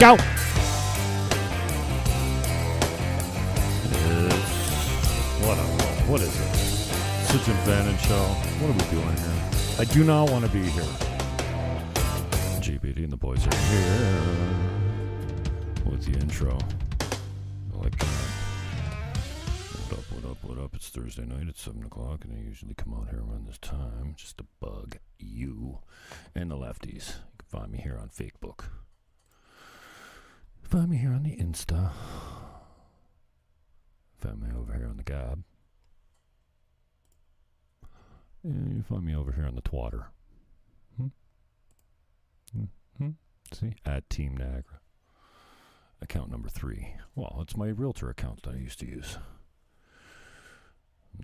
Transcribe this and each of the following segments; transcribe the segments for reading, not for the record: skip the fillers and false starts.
Go. What is it? Such an advantage show. What are we doing here? I do not want to be here. GPD and the boys are here with the intro. What up? It's Thursday night. It's 7 o'clock, and I usually come out here around this time just to bug you and the lefties. You can find me here on Fakebook. Find me here on the Insta. Find me over here on the Gab. And you find me over here on the Twatter. See? At Team Niagara. Account number 3. Well, it's my realtor account that I used to use.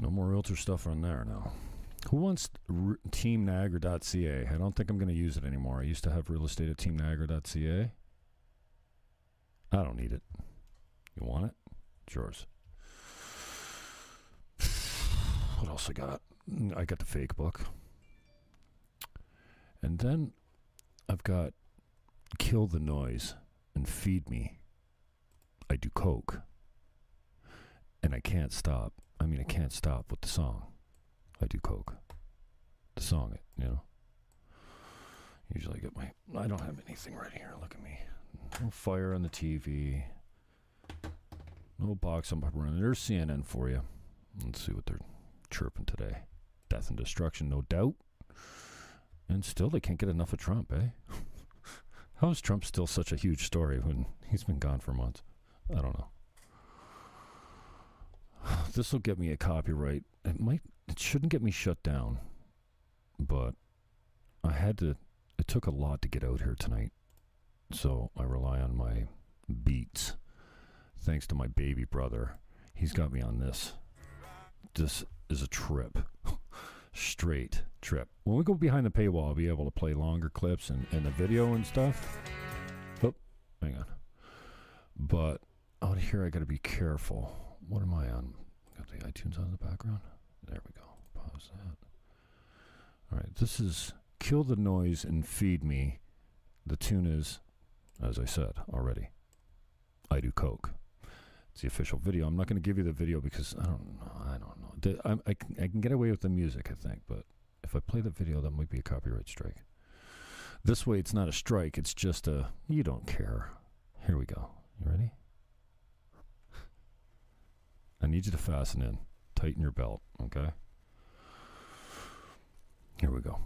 No more realtor stuff on there now. Who wants teamniagara.ca? I don't think I'm going to use it anymore. I used to have real estate at teamniagara.ca. I don't need it. You want it? It's yours. What else I got? I got the Fakebook. And then I've got Kill the Noise and Feed Me. I do coke. And I can't stop. I mean, I can't stop with the song. I do coke. The song, it, you know. Usually I get my... I don't have anything right here. Look at me. No fire on the TV. No box on pepperoni. There's CNN for you. Let's see what they're chirping today. Death and destruction, no doubt. And still they can't get enough of Trump, eh? How is Trump still such a huge story when he's been gone for months? I don't know. This will get me a copyright. It shouldn't get me shut down. But it took a lot to get out here tonight. So I rely on my beats. Thanks to my baby brother. He's got me on this. This is a trip. Straight trip. When we go behind the paywall, I'll be able to play longer clips and the video and stuff. Oh, hang on. But out here, I got to be careful. What am I on? Got the iTunes on in the background? There we go. Pause that. All right. This is Kill the Noise and Feed Me. The tune is... as I said already, I do coke. It's the official video. I'm not going to give you the video because I don't know. I can get away with the music, I think, but if I play the video, that might be a copyright strike. This way, it's not a strike. It's just a, you don't care. Here we go. You ready? I need you to fasten in. Tighten your belt, okay? Here we go.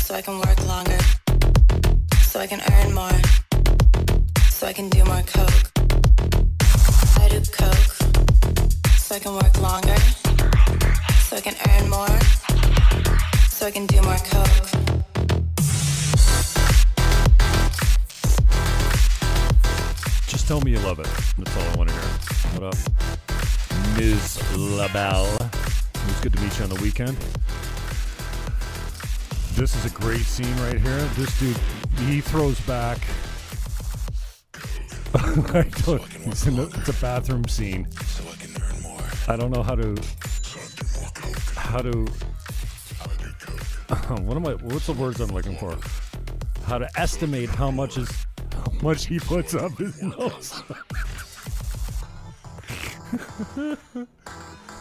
So I can work longer, so I can earn more, so I can do more coke. I do coke, so I can work longer, so I can earn more, so I can do more coke. Just tell me you love it. That's all I want to hear. What up, Ms. LaBelle? It was good to meet you on the weekend. This is a great scene right here. This dude, he throws back. It's a bathroom scene. So I can earn more. I don't know how to. What's the words I'm looking for? How to estimate how much he puts up his nose. The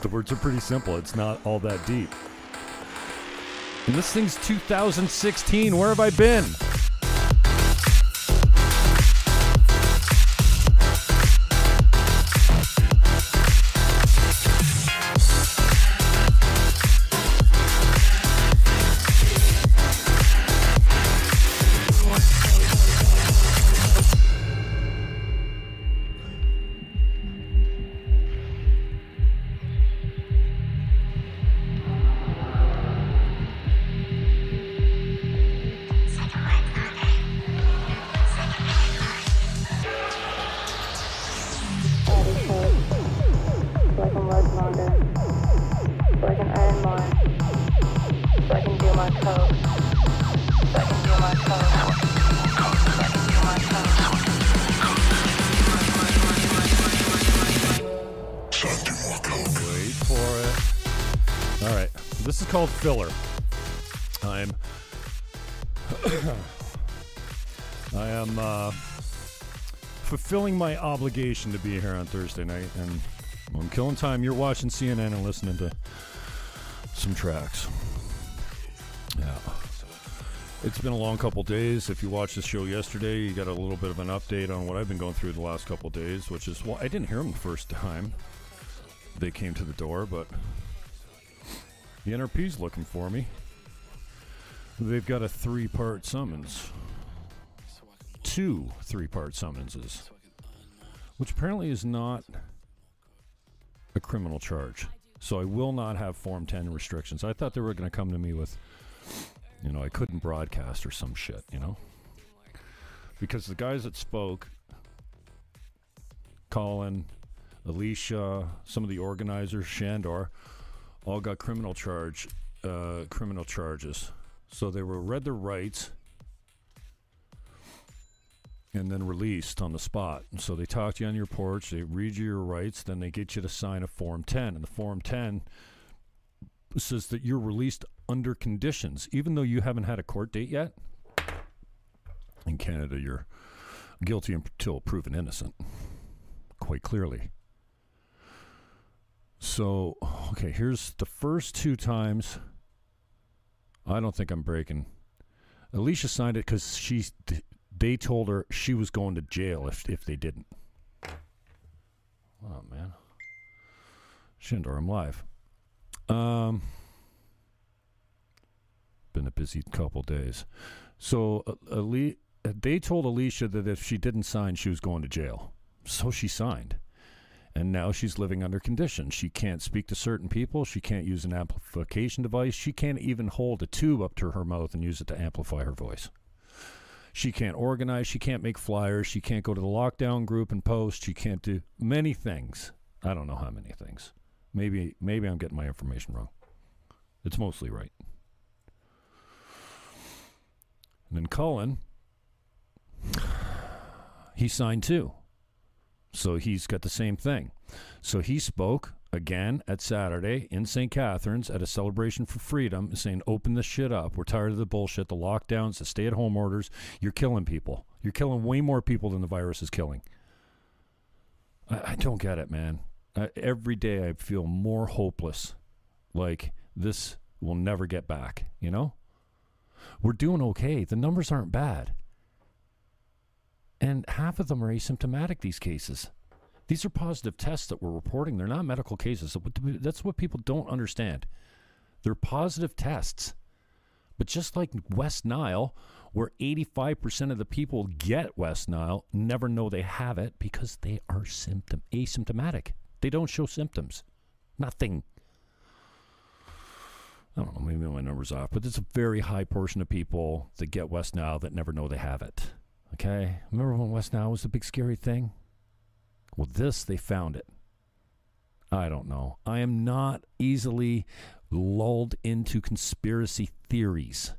words are pretty simple. It's not all that deep. And this thing's 2016. Where have I been? Filler. I am fulfilling my obligation to be here on Thursday night, and I'm killing time. You're watching CNN and listening to some tracks. Yeah, it's been a long couple days. If you watched the show yesterday, you got a little bit of an update on what I've been going through the last couple days, which is why I didn't hear them the first time they came to the door, but the NRP's looking for me. They've got a three-part summons. Two three-part summonses. Which apparently is not a criminal charge. So I will not have Form 10 restrictions. I thought they were going to come to me with, you know, I couldn't broadcast or some shit, you know? Because the guys that spoke, Colin, Alicia, some of the organizers, Shandor, all got criminal charges. So they were read their rights and then released on the spot. And so they talk to you on your porch, they read you your rights, then they get you to sign a Form 10. And the Form 10 says that you're released under conditions, even though you haven't had a court date yet. In Canada, you're guilty until proven innocent, quite clearly. So, okay, here's the first two times. I don't think I'm breaking. Alicia signed it because they told her she was going to jail if they didn't. Oh, man. Shandor, I'm live. Been a busy couple days. So, they told Alicia that if she didn't sign, she was going to jail. So she signed. And now she's living under conditions. She can't speak to certain people. She can't use an amplification device. She can't even hold a tube up to her mouth and use it to amplify her voice. She can't organize. She can't make flyers. She can't go to the lockdown group and post. She can't do many things. I don't know how many things. Maybe I'm getting my information wrong. It's mostly right. And then Colin, he signed too. So he's got the same thing. So he spoke again at Saturday in St. Catharines at a celebration for freedom, saying, open this shit up. We're tired of the bullshit, the lockdowns, the stay-at-home orders. You're killing people. You're killing way more people than the virus is killing. I don't get it, man. Every day I feel more hopeless. Like, this will never get back, you know? We're doing okay. The numbers aren't bad. And half of them are asymptomatic, these cases. These are positive tests that we're reporting. They're not medical cases. That's what people don't understand. They're positive tests. But just like West Nile, where 85% of the people get West Nile, never know they have it because they are asymptomatic. They don't show symptoms. Nothing. I don't know, maybe my number's off, but it's a very high portion of people that get West Nile that never know they have it. Okay, remember when West Nile was the big scary thing? Well, this, they found it. I don't know. I am not easily lulled into conspiracy theories.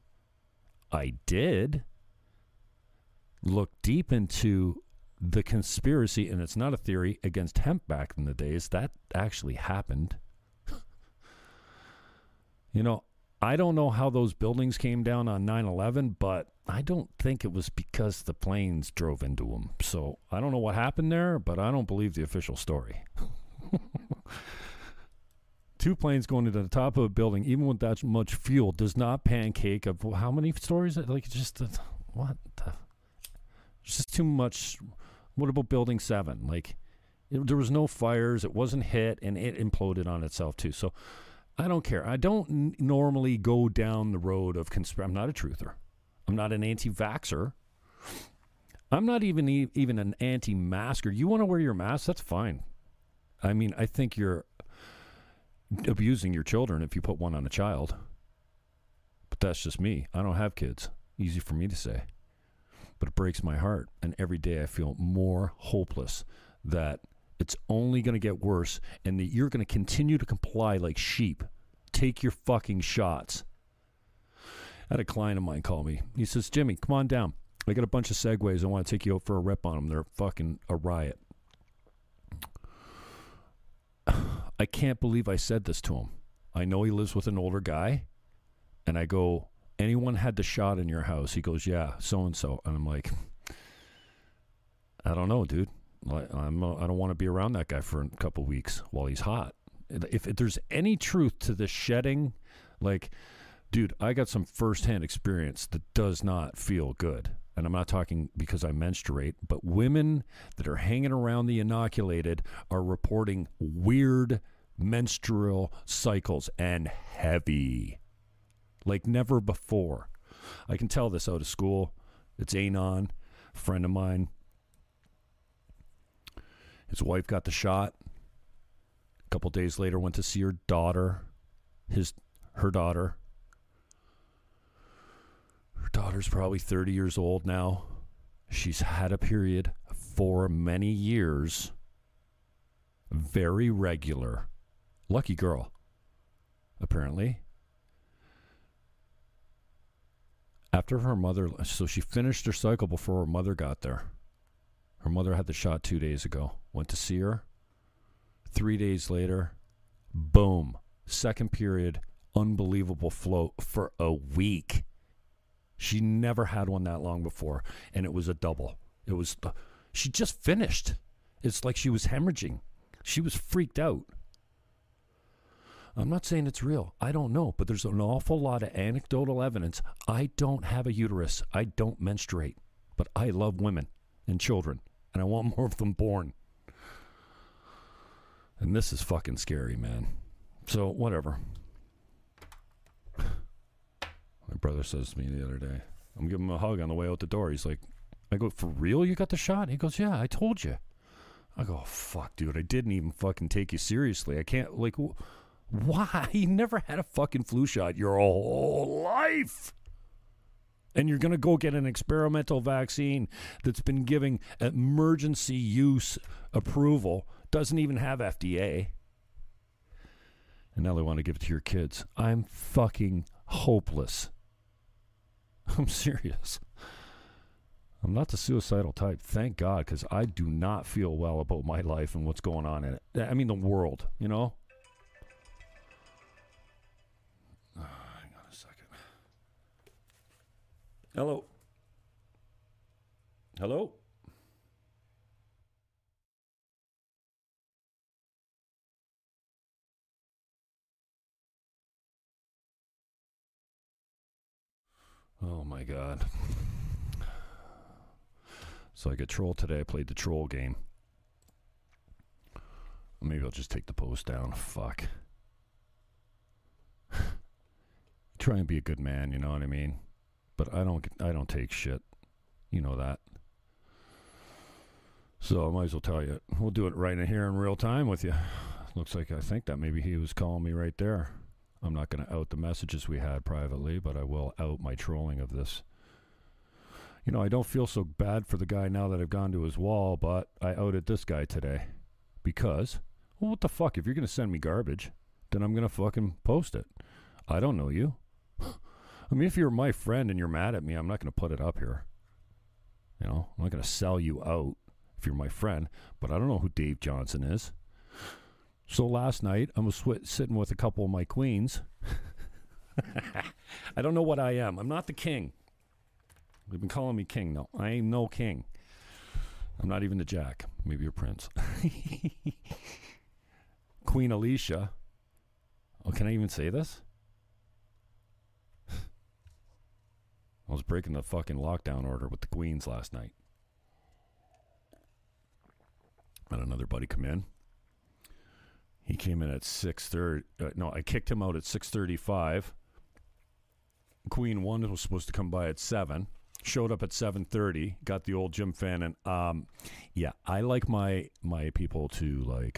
I did look deep into the conspiracy, and it's not a theory, against hemp back in the days, that actually happened. You know, I don't know how those buildings came down on 9/11, but I don't think it was because the planes drove into them. So I don't know what happened there, but I don't believe the official story. 2 planes going into the top of a building, even with that much fuel, does not pancake. Of how many stories? Like, just what the? It's just too much. What about Building 7? Like, there was no fires. It wasn't hit, and it imploded on itself too. So I don't care. I don't normally go down the road of conspiracy. I'm not a truther. I'm not an anti-vaxxer. I'm not even an anti-masker. You want to wear your mask? That's fine. I mean, I think you're abusing your children if you put one on a child. But that's just me. I don't have kids. Easy for me to say. But it breaks my heart. And every day I feel more hopeless that it's only going to get worse and that you're going to continue to comply like sheep. Take your fucking shots. I had a client of mine call me. He says, Jimmy, come on down. I got a bunch of Segways. I want to take you out for a rip on them. They're fucking a riot. I can't believe I said this to him. I know he lives with an older guy. And I go, anyone had the shot in your house? He goes, yeah, so-and-so. And I'm like, I don't know, dude. I don't want to be around that guy for a couple weeks while he's hot. If there's any truth to the shedding, like, dude, I got some firsthand experience that does not feel good. And I'm not talking because I menstruate, but women that are hanging around the inoculated are reporting weird menstrual cycles, and heavy, like never before. I can tell this out of school. It's Anon, a friend of mine. His wife got the shot. A couple days later, went to see her daughter, her daughter. Her daughter's probably 30 years old now. She's had a period for many years. Very regular. Lucky girl, apparently. After her mother, so she finished her cycle before her mother got there. Her mother had the shot 2 days ago. Went to see her. 3 days later, boom. Second period, unbelievable flow for a week. She never had one that long before, and it was a double. It was, she just finished. It's like she was hemorrhaging. She was freaked out. I'm not saying it's real. I don't know, but there's an awful lot of anecdotal evidence. I don't have a uterus. I don't menstruate, but I love women and children, and I want more of them born. And this is fucking scary, man. So, whatever. My brother says to me the other day, I'm giving him a hug on the way out the door. He's like, I go, for real you got the shot? He goes, yeah, I told you. I go, oh, fuck, dude, I didn't even fucking take you seriously. I can't, like, why? You never had a fucking flu shot your whole life. And you're going to go get an experimental vaccine that's been giving emergency use approval. Doesn't even have FDA. And now they want to give it to your kids. I'm fucking hopeless. I'm serious. I'm not the suicidal type, thank God, because I do not feel well about my life and what's going on in it. I mean, the world, you know? Oh, hang on a second. Hello. Hello? Oh my God. So I got troll today. I played the troll game. Maybe I'll just take the post down. Fuck. Try and be a good man, you know what I mean? But I don't take shit. You know that. So I might as well tell you. We'll do it right in here in real time with you. Looks like I think that maybe he was calling me right there. I'm not going to out the messages we had privately, but I will out my trolling of this. You know, I don't feel so bad for the guy now that I've gone to his wall, but I outed this guy today because, well, what the fuck? If you're going to send me garbage, then I'm going to fucking post it. I don't know you. I mean, if you're my friend and you're mad at me, I'm not going to put it up here. You know, I'm not going to sell you out if you're my friend, but I don't know who Dave Johnson is. So last night, I was sitting with a couple of my queens. I don't know what I am. I'm not the king. They've been calling me king. No, I ain't no king. I'm not even the jack. Maybe a prince. Queen Alicia. Oh, can I even say this? I was breaking the fucking lockdown order with the queens last night. Had another buddy come in. He came in at 6:30. I kicked him out at 6:35. Queen one was supposed to come by at 7. Showed up at 7:30. Got the old Jim Fannin. Yeah, I like my people to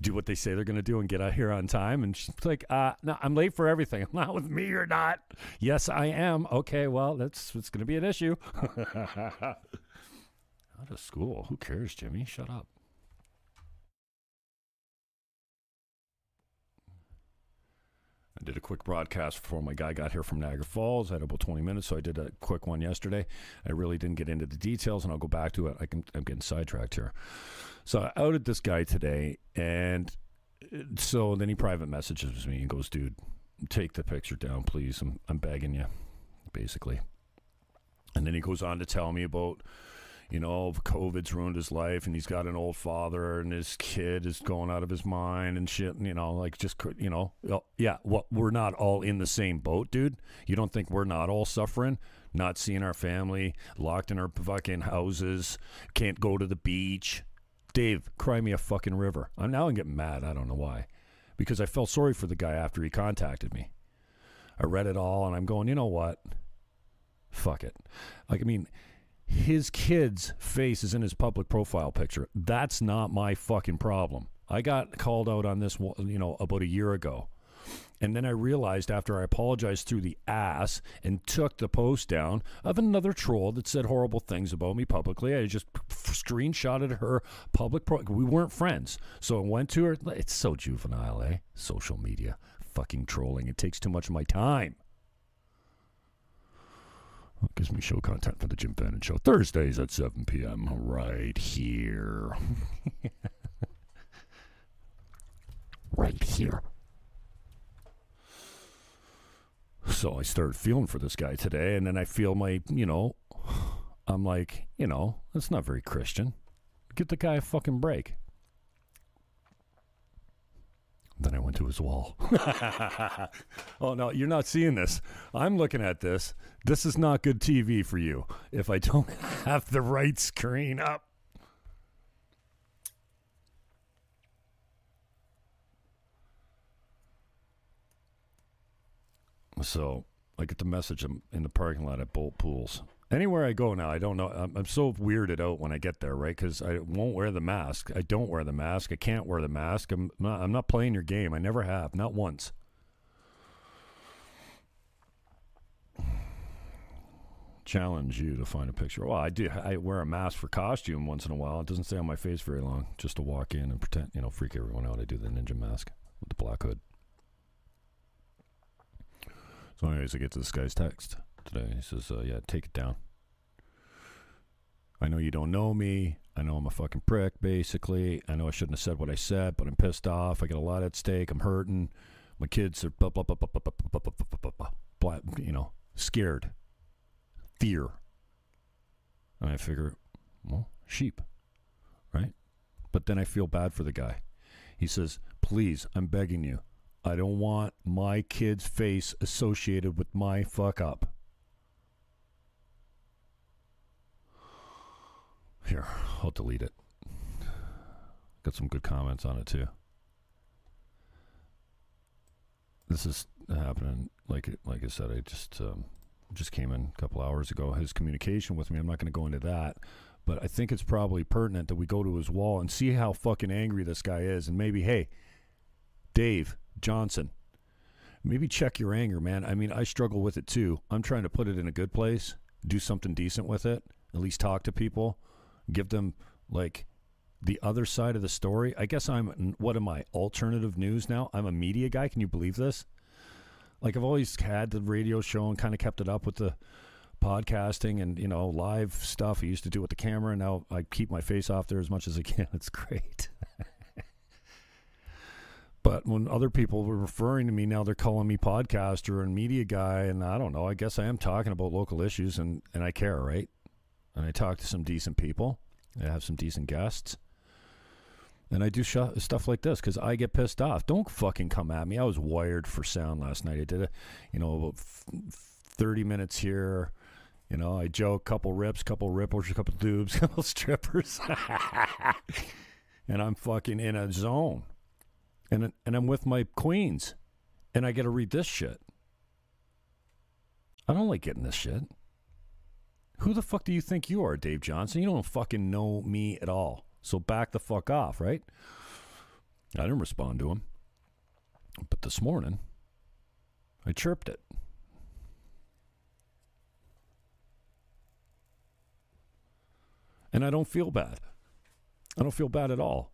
do what they say they're gonna do and get out here on time. And she's like, no, I'm late for everything. I'm not with me or not. Yes, I am. Okay, well, that's gonna be an issue. Out of school. Who cares, Jimmy? Shut up. I did a quick broadcast before my guy got here from Niagara Falls. I had about 20 minutes, so I did a quick one yesterday. I really didn't get into the details, and I'll go back to it. I'm getting sidetracked here. So I outed this guy today, and so then he private messages me and goes, dude, take the picture down, please. I'm begging you, basically. And then he goes on to tell me about... COVID's ruined his life, and he's got an old father, and his kid is going out of his mind and shit. And, we're not all in the same boat, dude. You don't think we're not all suffering? Not seeing our family, locked in our fucking houses, can't go to the beach. Dave, cry me a fucking river. I'm now getting mad. I don't know why. Because I felt sorry for the guy after he contacted me. I read it all, and I'm going, you know what? Fuck it. His kid's face is in his public profile picture. That's not my fucking problem. I got called out on this, about a year ago. And then I realized after I apologized through the ass and took the post down of another troll that said horrible things about me publicly. I just screenshotted her public profile. We weren't friends. So I went to her. It's so juvenile, eh? Social media. Fucking trolling. It takes too much of my time. Gives me show content for the Jim Fannin Show. Thursdays at 7 p.m. right here. Right here. So I started feeling for this guy today, and then I feel that's not very Christian. Get the guy a fucking break. Then I went to his wall. Oh, no, you're not seeing this. I'm looking at this. This is not good TV for you if I don't have the right screen up. So I get the message in the parking lot at Bolt Pools. Anywhere I go now, I don't know. I'm so weirded out when I get there, right? Because I won't wear the mask. I don't wear the mask. I can't wear the mask. I'm not playing your game. I never have. Not once. Challenge you to find a picture. Well, I do. I wear a mask for costume once in a while. It doesn't stay on my face very long. Just to walk in and pretend, freak everyone out. I do the ninja mask with the black hood. So anyways, I get to this guy's text today. He says, take it down. I know you don't know me. I know I'm a fucking prick, basically. I know I shouldn't have said what I said, but I'm pissed off. I got a lot at stake. I'm hurting. My kids are scared. Fear. And I figure, well, sheep, right? But then I feel bad for the guy. He says, please, I'm begging you. I don't want my kid's face associated with my fuck up. Here, I'll delete it. Got some good comments on it, too. This is happening. Like I said, I just came in a couple hours ago. His communication with me, I'm not going to go into that. But I think it's probably pertinent that we go to his wall and see how fucking angry this guy is. And maybe, hey, Dave Johnson, maybe check your anger, man. I struggle with it, too. I'm trying to put it in a good place, do something decent with it, at least talk to people. Give them, the other side of the story. I guess what am I, alternative news now? I'm a media guy. Can you believe this? I've always had the radio show and kind of kept it up with the podcasting and, you know, live stuff. I used to do with the camera. Now I keep my face off there as much as I can. It's great. But when other people were referring to me, now they're calling me podcaster and media guy, and I don't know. I guess I am talking about local issues, and I care, right? And I talk to some decent people. I have some decent guests. And I do stuff like this because I get pissed off. Don't fucking come at me. I was wired for sound last night. I did, you know, about 30 minutes here. You know, I joke, couple rips, couple rippers, couple dubs, couple strippers. And I'm fucking in a zone. And I'm with my queens, and I got to read this shit. I don't like getting this shit. Who the fuck do you think you are, Dave Johnson? You don't fucking know me at all. So back the fuck off, right? I didn't respond to him. But this morning, I chirped it. And I don't feel bad. I don't feel bad at all.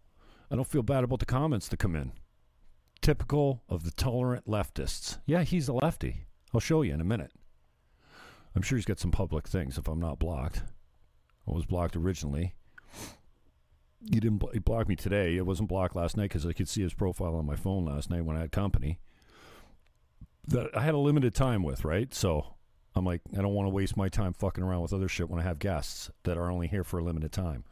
I don't feel bad about the comments that come in. Typical of the tolerant leftists. Yeah, he's a lefty. I'll show you in a minute. I'm sure he's got some public things if I'm not blocked. I was blocked originally. He didn't block me today. It wasn't blocked last night because I could see his profile on my phone last night when I had company. That I had a limited time with, right? So I'm like, I don't want to waste my time fucking around with other shit when I have guests that are only here for a limited time.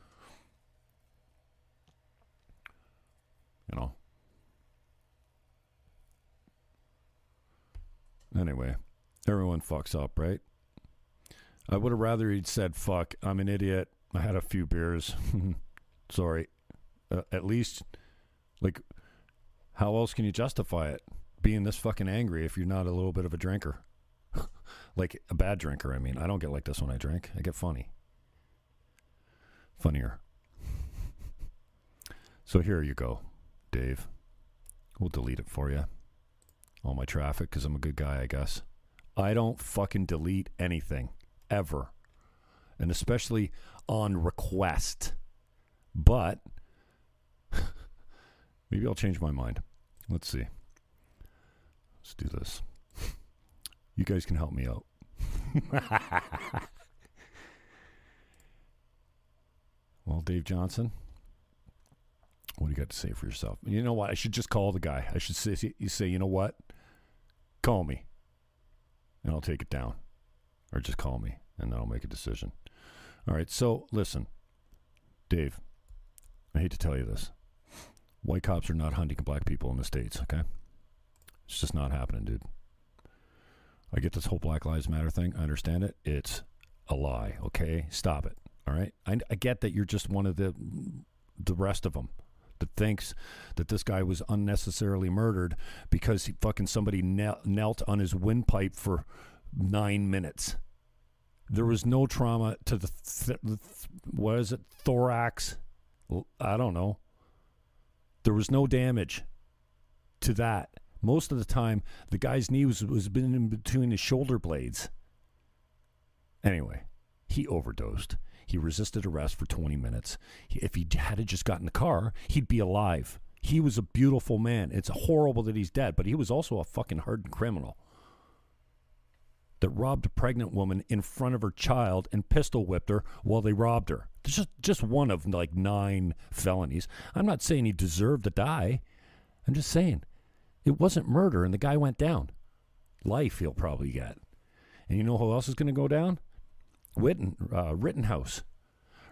You know. Anyway, everyone fucks up, right? I would have rather he'd said, fuck, I'm an idiot. I had a few beers. Sorry. At least, like, how else can you justify it? Being this fucking angry if you're not a little bit of a drinker. Like, a bad drinker, I mean. I don't get like this when I drink. I get funny. Funnier. So here you go. Dave, we'll delete it for you. All my traffic, because I'm a good guy, I guess. I don't fucking delete anything, ever. And especially on request. But, maybe I'll change my mind. Let's see. Let's do this. You guys can help me out. Well, Dave Johnson, what do you got to say for yourself? You know what? I should just call the guy. I should say, you know what? Call me. And I'll take it down. Or just call me. And then I'll make a decision. All right. So, listen. Dave, I hate to tell you this. White cops are not hunting black people in the States, okay? It's just not happening, dude. I get this whole Black Lives Matter thing. I understand it. It's a lie, okay? Stop it. All right? I get that you're just one of the rest of them that thinks that this guy was unnecessarily murdered because he fucking somebody knelt on his windpipe for 9 minutes. There was no trauma to the, what is it, thorax? I don't know. There was no damage to that. Most of the time, the guy's knee was been in between his shoulder blades. Anyway, he overdosed. He resisted arrest for 20 minutes. If he had just gotten in the car, he'd be alive. He was a beautiful man. It's horrible that he's dead, but he was also a fucking hardened criminal that robbed a pregnant woman in front of her child and pistol whipped her while they robbed her. Just one of like 9 felonies. I'm not saying he deserved to die. I'm just saying it wasn't murder, and the guy went down. Life he'll probably get. And you know who else is going to go down? Rittenhouse.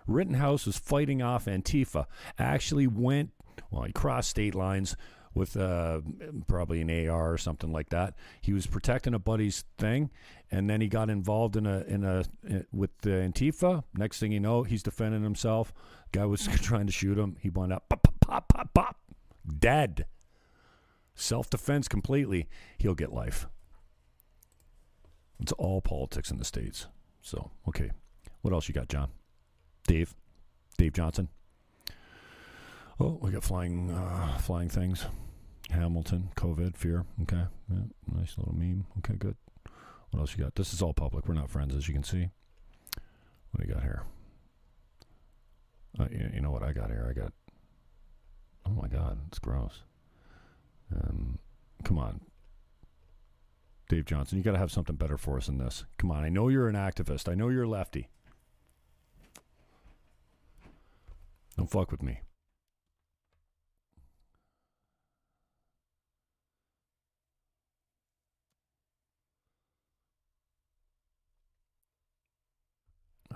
Rittenhouse was fighting off Antifa. Actually went, well, he crossed state lines with probably an AR or something like that. He was protecting a buddy's thing, and then he got involved with the Antifa. Next thing you know, he's defending himself. Guy was trying to shoot him. He wound up, pop, pop, pop, pop, pop, dead. Self-defense completely. He'll get life. It's all politics in the States. So, okay. What else you got, John? Dave? Dave Johnson? Oh, we got flying things. Hamilton, COVID, fear. Okay. Yeah, nice little meme. Okay, good. What else you got? This is all public. We're not friends, as you can see. What do you got here? You know what I got here? I got... Oh, my God. It's gross. Come on. Dave Johnson, you got to have something better for us than this. Come on, I know you're an activist. I know you're a lefty. Don't fuck with me.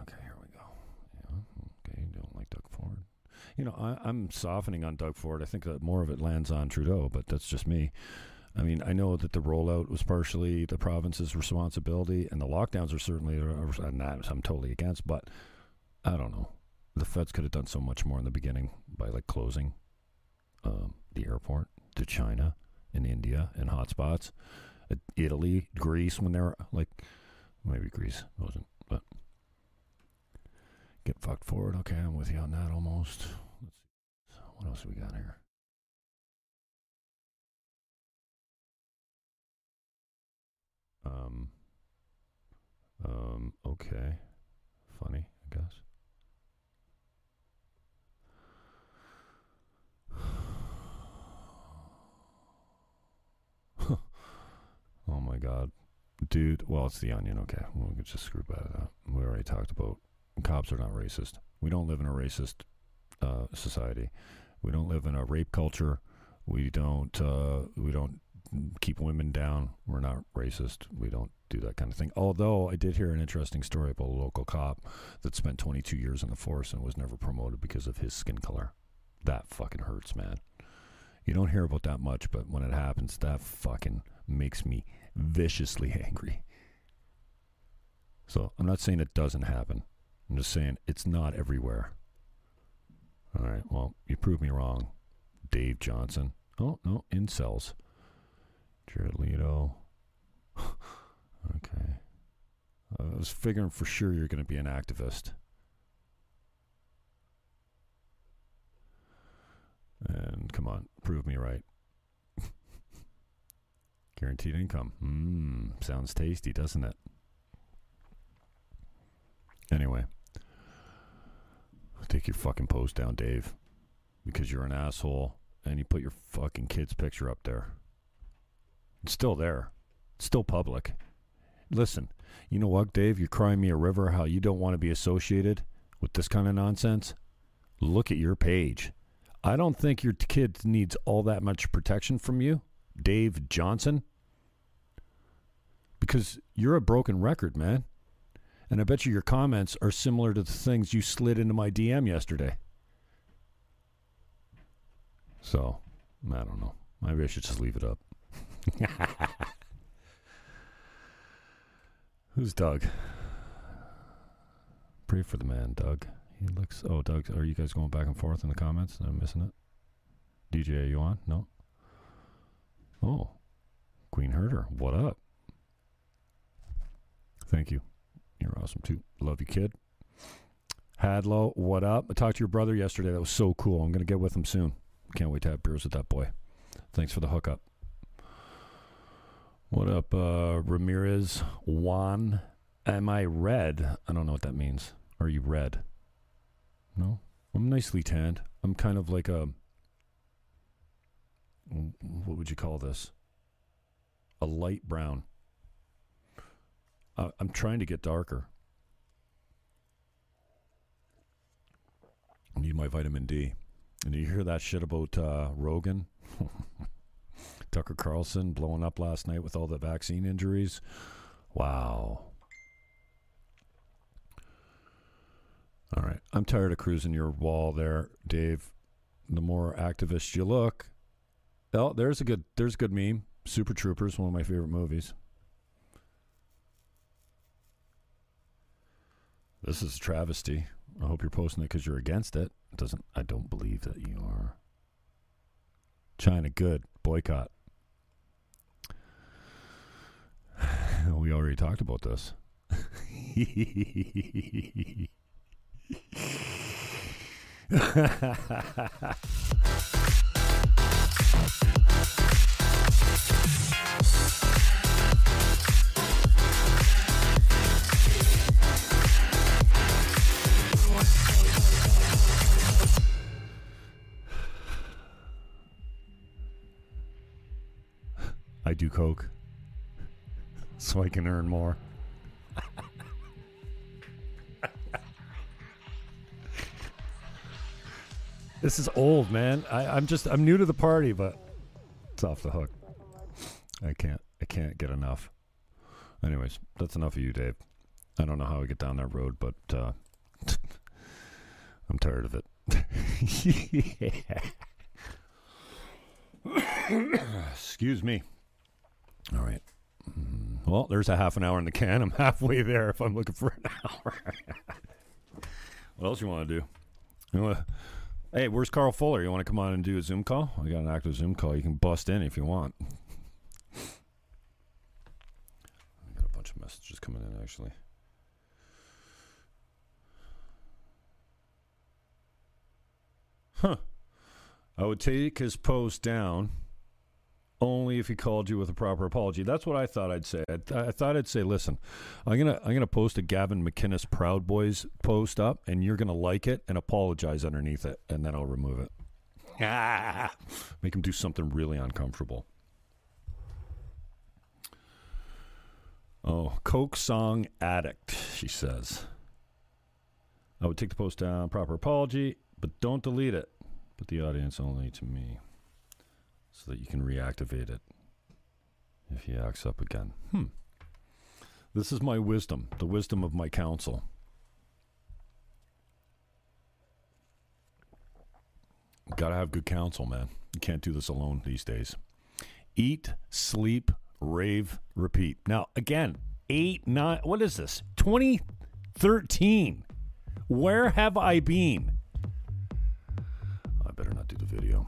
Okay, here we go. Yeah, okay, don't like Doug Ford. You know, I'm softening on Doug Ford. I think that more of it lands on Trudeau, but that's just me. I mean, I know that the rollout was partially the province's responsibility, and the lockdowns are certainly, and I'm totally against, but I don't know. The feds could have done so much more in the beginning by, like, closing the airport to China and India and hotspots. Italy, Greece, when they were, like, maybe Greece wasn't, but get fucked forward. Okay, I'm with you on that almost. Let's see. So what else we got here? Okay. Funny, I guess. Oh my God, dude. Well, it's the Onion. Okay, we'll just screw that up. We already talked about cops are not racist. We don't live in a racist society. We don't live in a rape culture. We don't keep women down. We're not racist. We don't do that kind of thing. Although I did hear an interesting story about a local cop that spent 22 years in the force and was never promoted because of his skin color. That fucking hurts, man. You don't hear about that much, but when it happens, that fucking makes me viciously angry. So I'm not saying it doesn't happen. I'm just saying it's not everywhere. All right, well, you proved me wrong, Dave Johnson. Oh, no, incels. Jared Leto. Okay. I was figuring for sure you're going to be an activist. And come on, prove me right. Guaranteed income. Sounds tasty, doesn't it? Anyway, take your fucking post down, Dave, because you're an asshole and you put your fucking kid's picture up there. It's still there. It's still public. Listen, you know what, Dave? You're crying me a river how you don't want to be associated with this kind of nonsense. Look at your page. I don't think your kid needs all that much protection from you, Dave Johnson, because you're a broken record, man. And I bet you your comments are similar to the things you slid into my DM yesterday. So, I don't know. Maybe I should just leave it up. Who's Doug? Pray for the man, Doug. He looks... Oh, Doug, are you guys going back and forth in the comments? I'm missing it. DJ, are you on? No? Oh. Queen Herder, what up? Thank you. You're awesome, too. Love you, kid. Hadlow, what up? I talked to your brother yesterday. That was so cool. I'm going to get with him soon. Can't wait to have beers with that boy. Thanks for the hookup. What up, Ramirez? Juan, am I red? I don't know what that means. Are you red? No? I'm nicely tanned. I'm kind of like a... What would you call this? A light brown. I'm trying to get darker. I need my vitamin D. And you hear that shit about Rogan? Tucker Carlson blowing up last night with all the vaccine injuries. Wow. All right. I'm tired of cruising your wall there, Dave. The more activist you look. Oh, there's a good meme. Super Troopers, one of my favorite movies. This is a travesty. I hope you're posting it because you're against it. It doesn't. I don't believe that you are. China, good. Boycott. We already talked about this. I do coke. so I can earn more. This is old, man. I'm new to the party, but it's off the hook. I can't get enough. Anyways, that's enough of you, Dave. I don't know how we get down that road, but I'm tired of it. Excuse me. All right. Well, there's a half an hour in the can. I'm halfway there if I'm looking for an hour. What else you want to do? Hey, where's Carl Fuller? You want to come on and do a Zoom call? I got an active Zoom call. You can bust in if you want. I got a bunch of messages coming in, actually. Huh. I would take his post down only if he called you with a proper apology. That's what I thought I'd say. I thought I'd say, listen, I'm gonna post a Gavin McInnes Proud Boys post up, and you're gonna like it and apologize underneath it, and then I'll remove it. Make him do something really uncomfortable. Oh, Coke song addict, she says. I would take the post down, proper apology, but don't delete it. Put the audience only to me, so that you can reactivate it if he acts up again. This is my wisdom, the wisdom of my counsel. Gotta have good counsel, man. You can't do this alone these days. Eat, sleep, rave, repeat. Now, again, 8, 9, what is this? 2013. Where have I been? Better not do the video.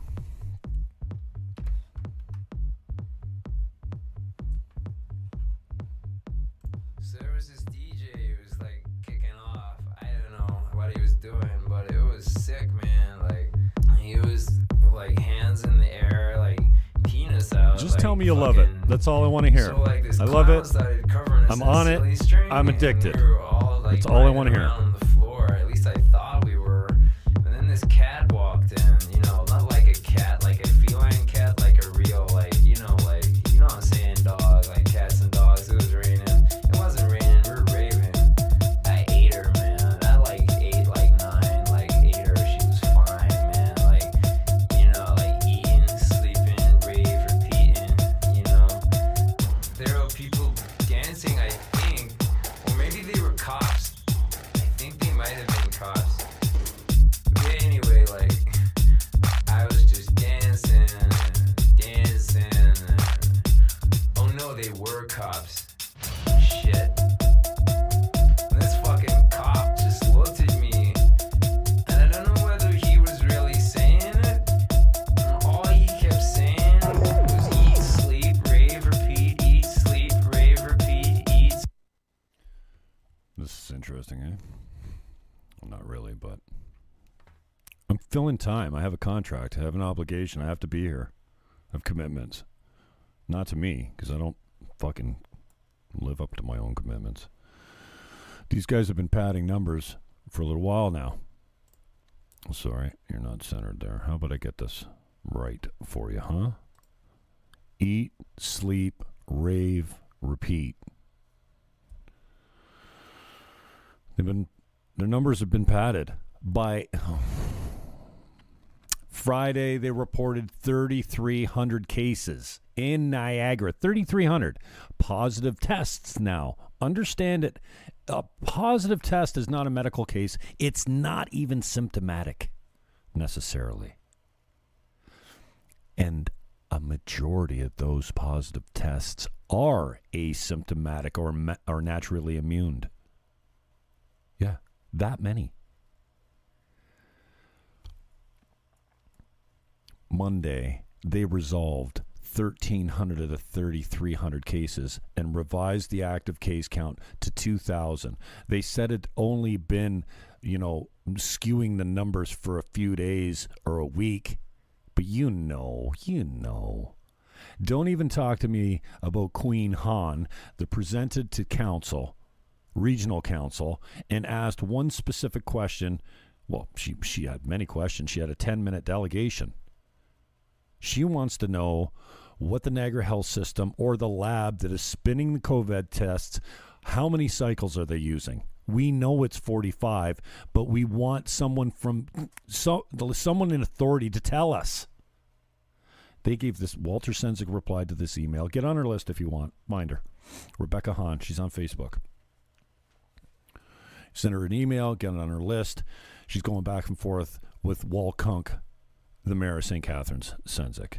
So there was this DJ who was like kicking off. I don't know what he was doing, but it was sick, man. Like, he was like hands in the air, like penis out. Just like, tell me you love it. That's all I want to hear. So, like, I love it. I'm on it. I'm addicted. We all, like, that's all I want to hear. On the floor. At least I thought we were. And then this cat walked in. Filling time. I have a contract. I have an obligation. I have to be here. I have commitments. Not to me, because I don't fucking live up to my own commitments. These guys have been padding numbers for a little while now. Sorry, you're not centered there. How about I get this right for you, huh? Eat, sleep, rave, repeat. Their numbers have been padded by... Friday, they reported 3,300 cases in Niagara. 3,300 positive tests now. Understand it. A positive test is not a medical case. It's not even symptomatic necessarily. And a majority of those positive tests are asymptomatic or naturally immune. Yeah, that many. Monday, they resolved 1,300 of the 3,300 cases and revised the active case count to 2,000. They said it only been, skewing the numbers for a few days or a week. But you know. Don't even talk to me about Queen Han, that presented to council, regional council, and asked one specific question. Well, she had many questions. She had a 10-minute delegation. She wants to know what the Niagara Health System or the lab that is spinning the COVID tests, how many cycles are they using? We know it's 45, but we want someone from someone in authority to tell us. They gave this. Walter Senzik replied to this email. Get on her list if you want. Mind her. Rebecca Hahn. She's on Facebook. Send her an email. Get it on her list. She's going back and forth with Wal Kunk, the mayor of St. Catharines, Senzik.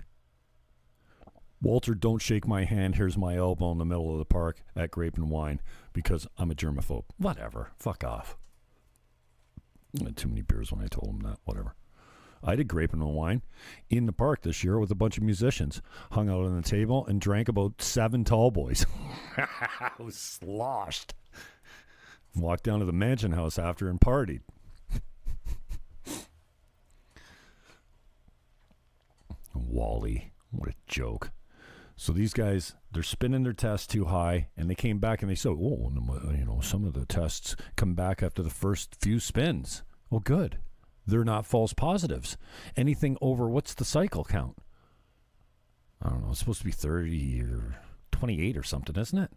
Walter, don't shake my hand. Here's my elbow in the middle of the park at Grape and Wine because I'm a germaphobe. Whatever. Fuck off. I had too many beers when I told him that. Whatever. I did Grape and Wine in the park this year with a bunch of musicians. Hung out on the table and drank about 7 tall boys. I was sloshed. Walked down to the mansion house after and partied. Wally. What a joke. So these guys, they're spinning their tests too high, and they came back and they said, oh, you know, some of the tests come back after the first few spins. Well, good. They're not false positives. Anything over, what's the cycle count? I don't know. It's supposed to be 30 or 28 or something, isn't it?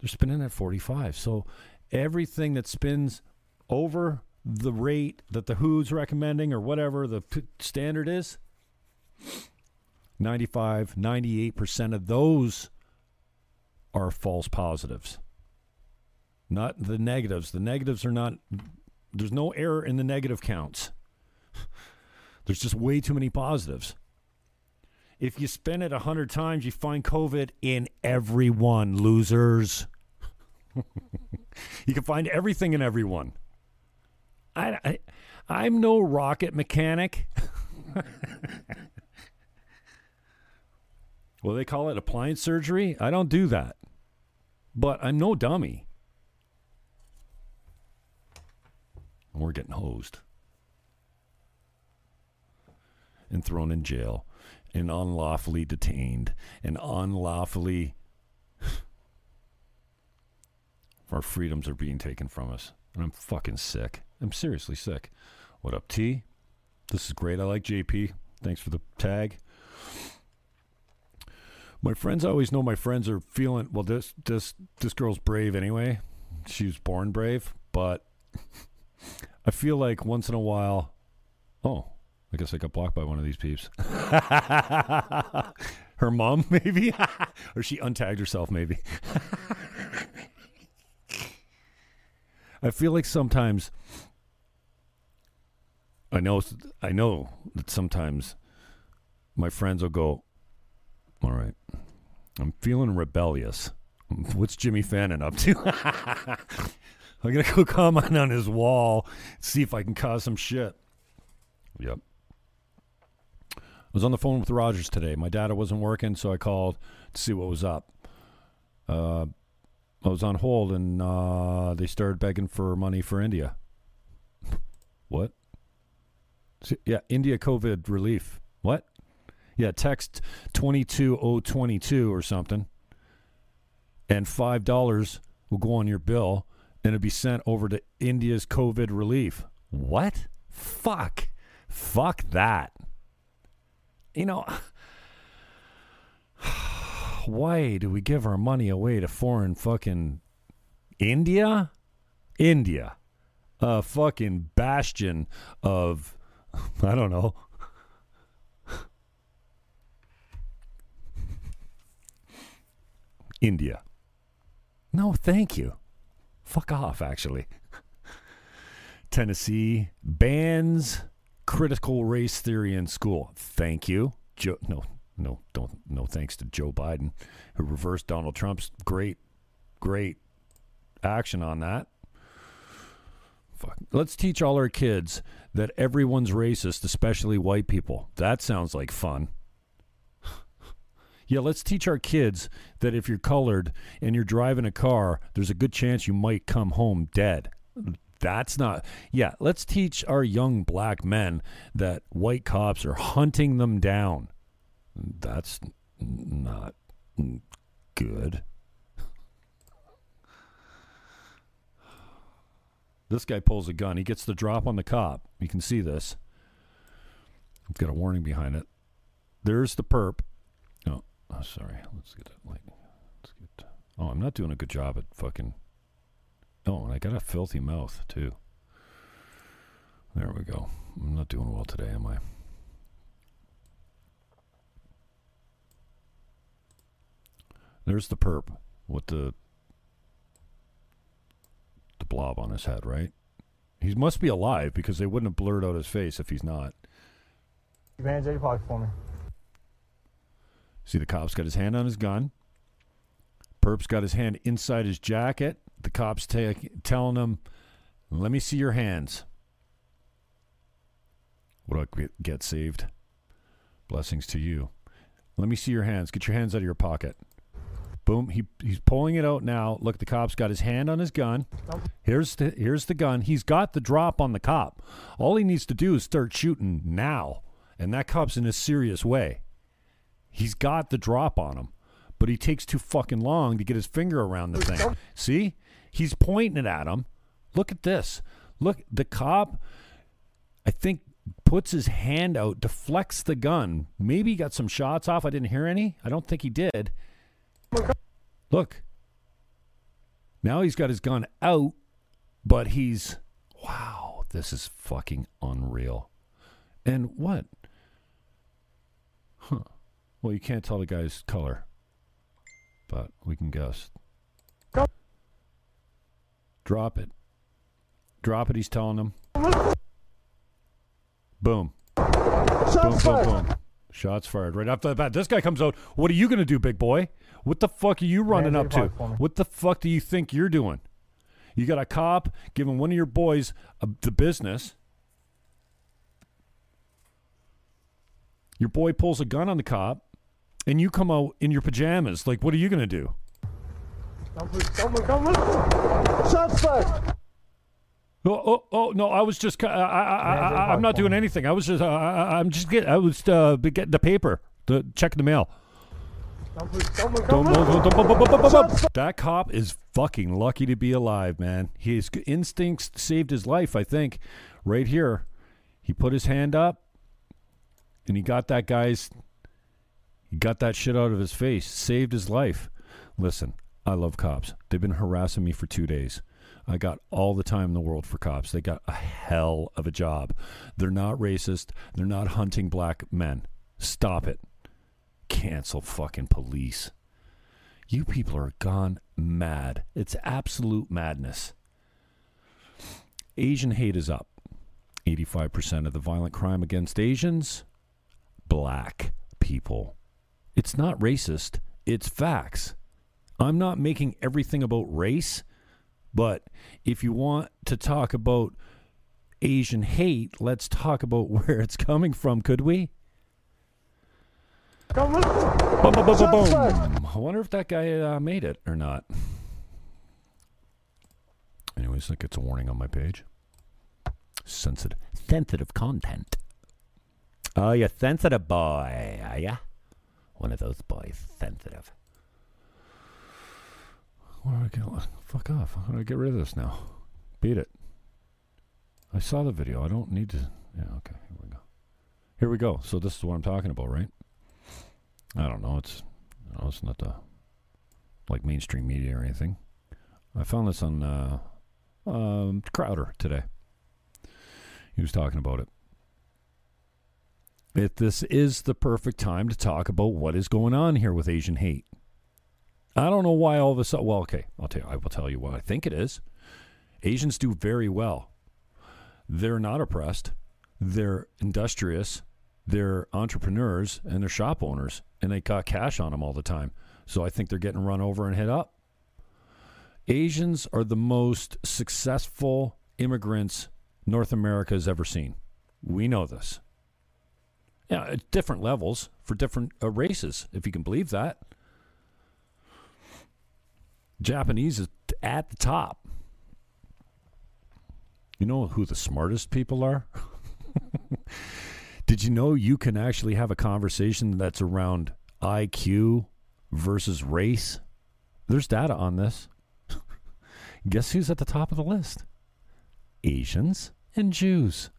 They're spinning at 45. So everything that spins over the rate that the WHO's recommending or whatever the standard is, 95, 98% of those are false positives. Not the negatives. The negatives are not... There's no error in the negative counts. There's just way too many positives. If you spin it 100 times, you find COVID in everyone, losers. You can find everything in everyone. I'm no rocket mechanic. Well, they call it appliance surgery. I don't do that. But I'm no dummy. And we're getting hosed and thrown in jail and unlawfully detained and unlawfully our freedoms are being taken from us. And I'm fucking sick. I'm seriously sick. What up, T? This is great. I like JP. Thanks for the tag. My friends, I always know my friends are feeling, well, this girl's brave anyway. She was born brave, but... I feel like once in a while, oh, I guess I got blocked by one of these peeps. Her mom, maybe? Or she untagged herself, maybe. I feel like sometimes, I know that sometimes my friends will go, all right, I'm feeling rebellious. What's Jimmy Fallon up to? I'm going to go comment on his wall, see if I can cause some shit. Yep. I was on the phone with Rogers today. My data wasn't working, so I called to see what was up. I was on hold, and they started begging for money for India. What? Yeah, India COVID relief. What? Yeah, text 22022 or something, and $5 will go on your bill. And it'd be sent over to India's COVID relief. What? Fuck. Fuck that. You know, why do we give our money away to foreign fucking India? India. A fucking bastion of, I don't know. India. No, thank you. Fuck off, actually. Tennessee bans critical race theory in school. Thank you. No thanks to Joe Biden, who reversed Donald Trump's great action on that. Fuck. Let's teach all our kids that everyone's racist, especially white people. That sounds like fun. Yeah, let's teach our kids that if you're colored and you're driving a car, there's a good chance you might come home dead. That's not... Yeah, let's teach our young black men that white cops are hunting them down. That's not good. This guy pulls a gun. He gets the drop on the cop. You can see this. It's got a warning behind it. There's the perp. No, oh, sorry. Let's get it. Oh, I'm not doing a good job at fucking. Oh, and I got a filthy mouth too. There we go. I'm not doing well today, am I? There's the perp with the blob on his head, right? He must be alive because they wouldn't have blurred out his face if he's not. Keep your hands out of your pocket for me. See, the cop's got his hand on his gun. Perp's got his hand inside his jacket. The cop's telling him, let me see your hands. What do I get saved? Blessings to you. Let me see your hands. Get your hands out of your pocket. Boom. He's pulling it out now. Look, the cop's got his hand on his gun. Here's the gun. He's got the drop on the cop. All he needs to do is start shooting now. And that cop's in a serious way. He's got the drop on him. But he takes too fucking long to get his finger around the thing. See? He's pointing it at him. Look at this. Look, the cop, I think, puts his hand out, deflects the gun. Maybe he got some shots off. I didn't hear any. I don't think he did. Look. Now he's got his gun out, but he's... Wow, this is fucking unreal. And what? Huh. Well, you can't tell the guy's color, but we can guess. Drop it. Drop it, he's telling him. Boom. Shots boom, boom, boom. Shots fired. Right after the bat, this guy comes out. What are you going to do, big boy? What the fuck are you running up to? What the fuck do you think you're doing? You got a cop giving one of your boys the business. Your boy pulls a gun on the cop, and you come out in your pajamas. Like, what are you going to do? Come on. Shots fired. Oh, no, I was just, I'm not doing anything. I was just, I was getting the paper, checking the mail. That cop is fucking lucky to be alive, man. His instincts saved his life, I think. Right here, he put his hand up, and he got that guy's, he got that shit out of his face, saved his life. Listen, I love cops. They've been harassing me for 2 days. I got all the time in the world for cops. They got a hell of a job. They're not racist. They're not hunting black men. Stop it. Cancel fucking police. You people are gone mad. It's absolute madness. Asian hate is up. 85% of the violent crime against Asians, black people. It's not racist. It's facts. I'm not making everything about race. But if you want to talk about Asian hate, let's talk about where it's coming from, could we? Boom, boom, boom, boom, boom. I wonder if that guy made it or not. Anyways, that gets a warning on my page. Sensitive content. Oh, you sensitive boy, are ya? One of those boys, sensitive. Fuck off. How do I get rid of this now? Beat it. I saw the video. I don't need to... Yeah, okay. Here we go. Here we go. So this is what I'm talking about, right? I don't know. It's, you know, it's not the... like mainstream media or anything. I found this on Crowder today. He was talking about it. This is the perfect time to talk about what is going on here with Asian hate. I don't know why all of a sudden... Well, okay, I will tell you what I think it is. Asians do very well. They're not oppressed. They're industrious. They're entrepreneurs, and they're shop owners, and they got cash on them all the time. So I think they're getting run over and hit up. Asians are the most successful immigrants North America has ever seen. We know this. Yeah, at different levels for different races, if you can believe that. Japanese is at the top. You know who the smartest people are? Did you know you can actually have a conversation that's around IQ versus race? There's data on this. Guess who's at the top of the list? Asians and Jews.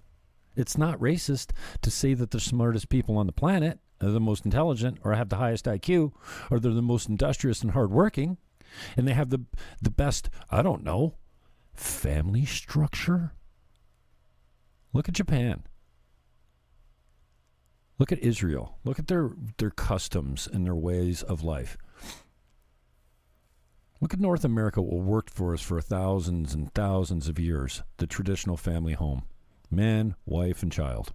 It's not racist to say that they're the smartest people on the planet. They're the most intelligent or have the highest IQ, or they're the most industrious and hardworking, and they have the best, I don't know, family structure. Look at Japan. Look at Israel. Look at their customs and their ways of life. Look at North America, what worked for us for thousands and thousands of years, the traditional family home, man, wife, and child.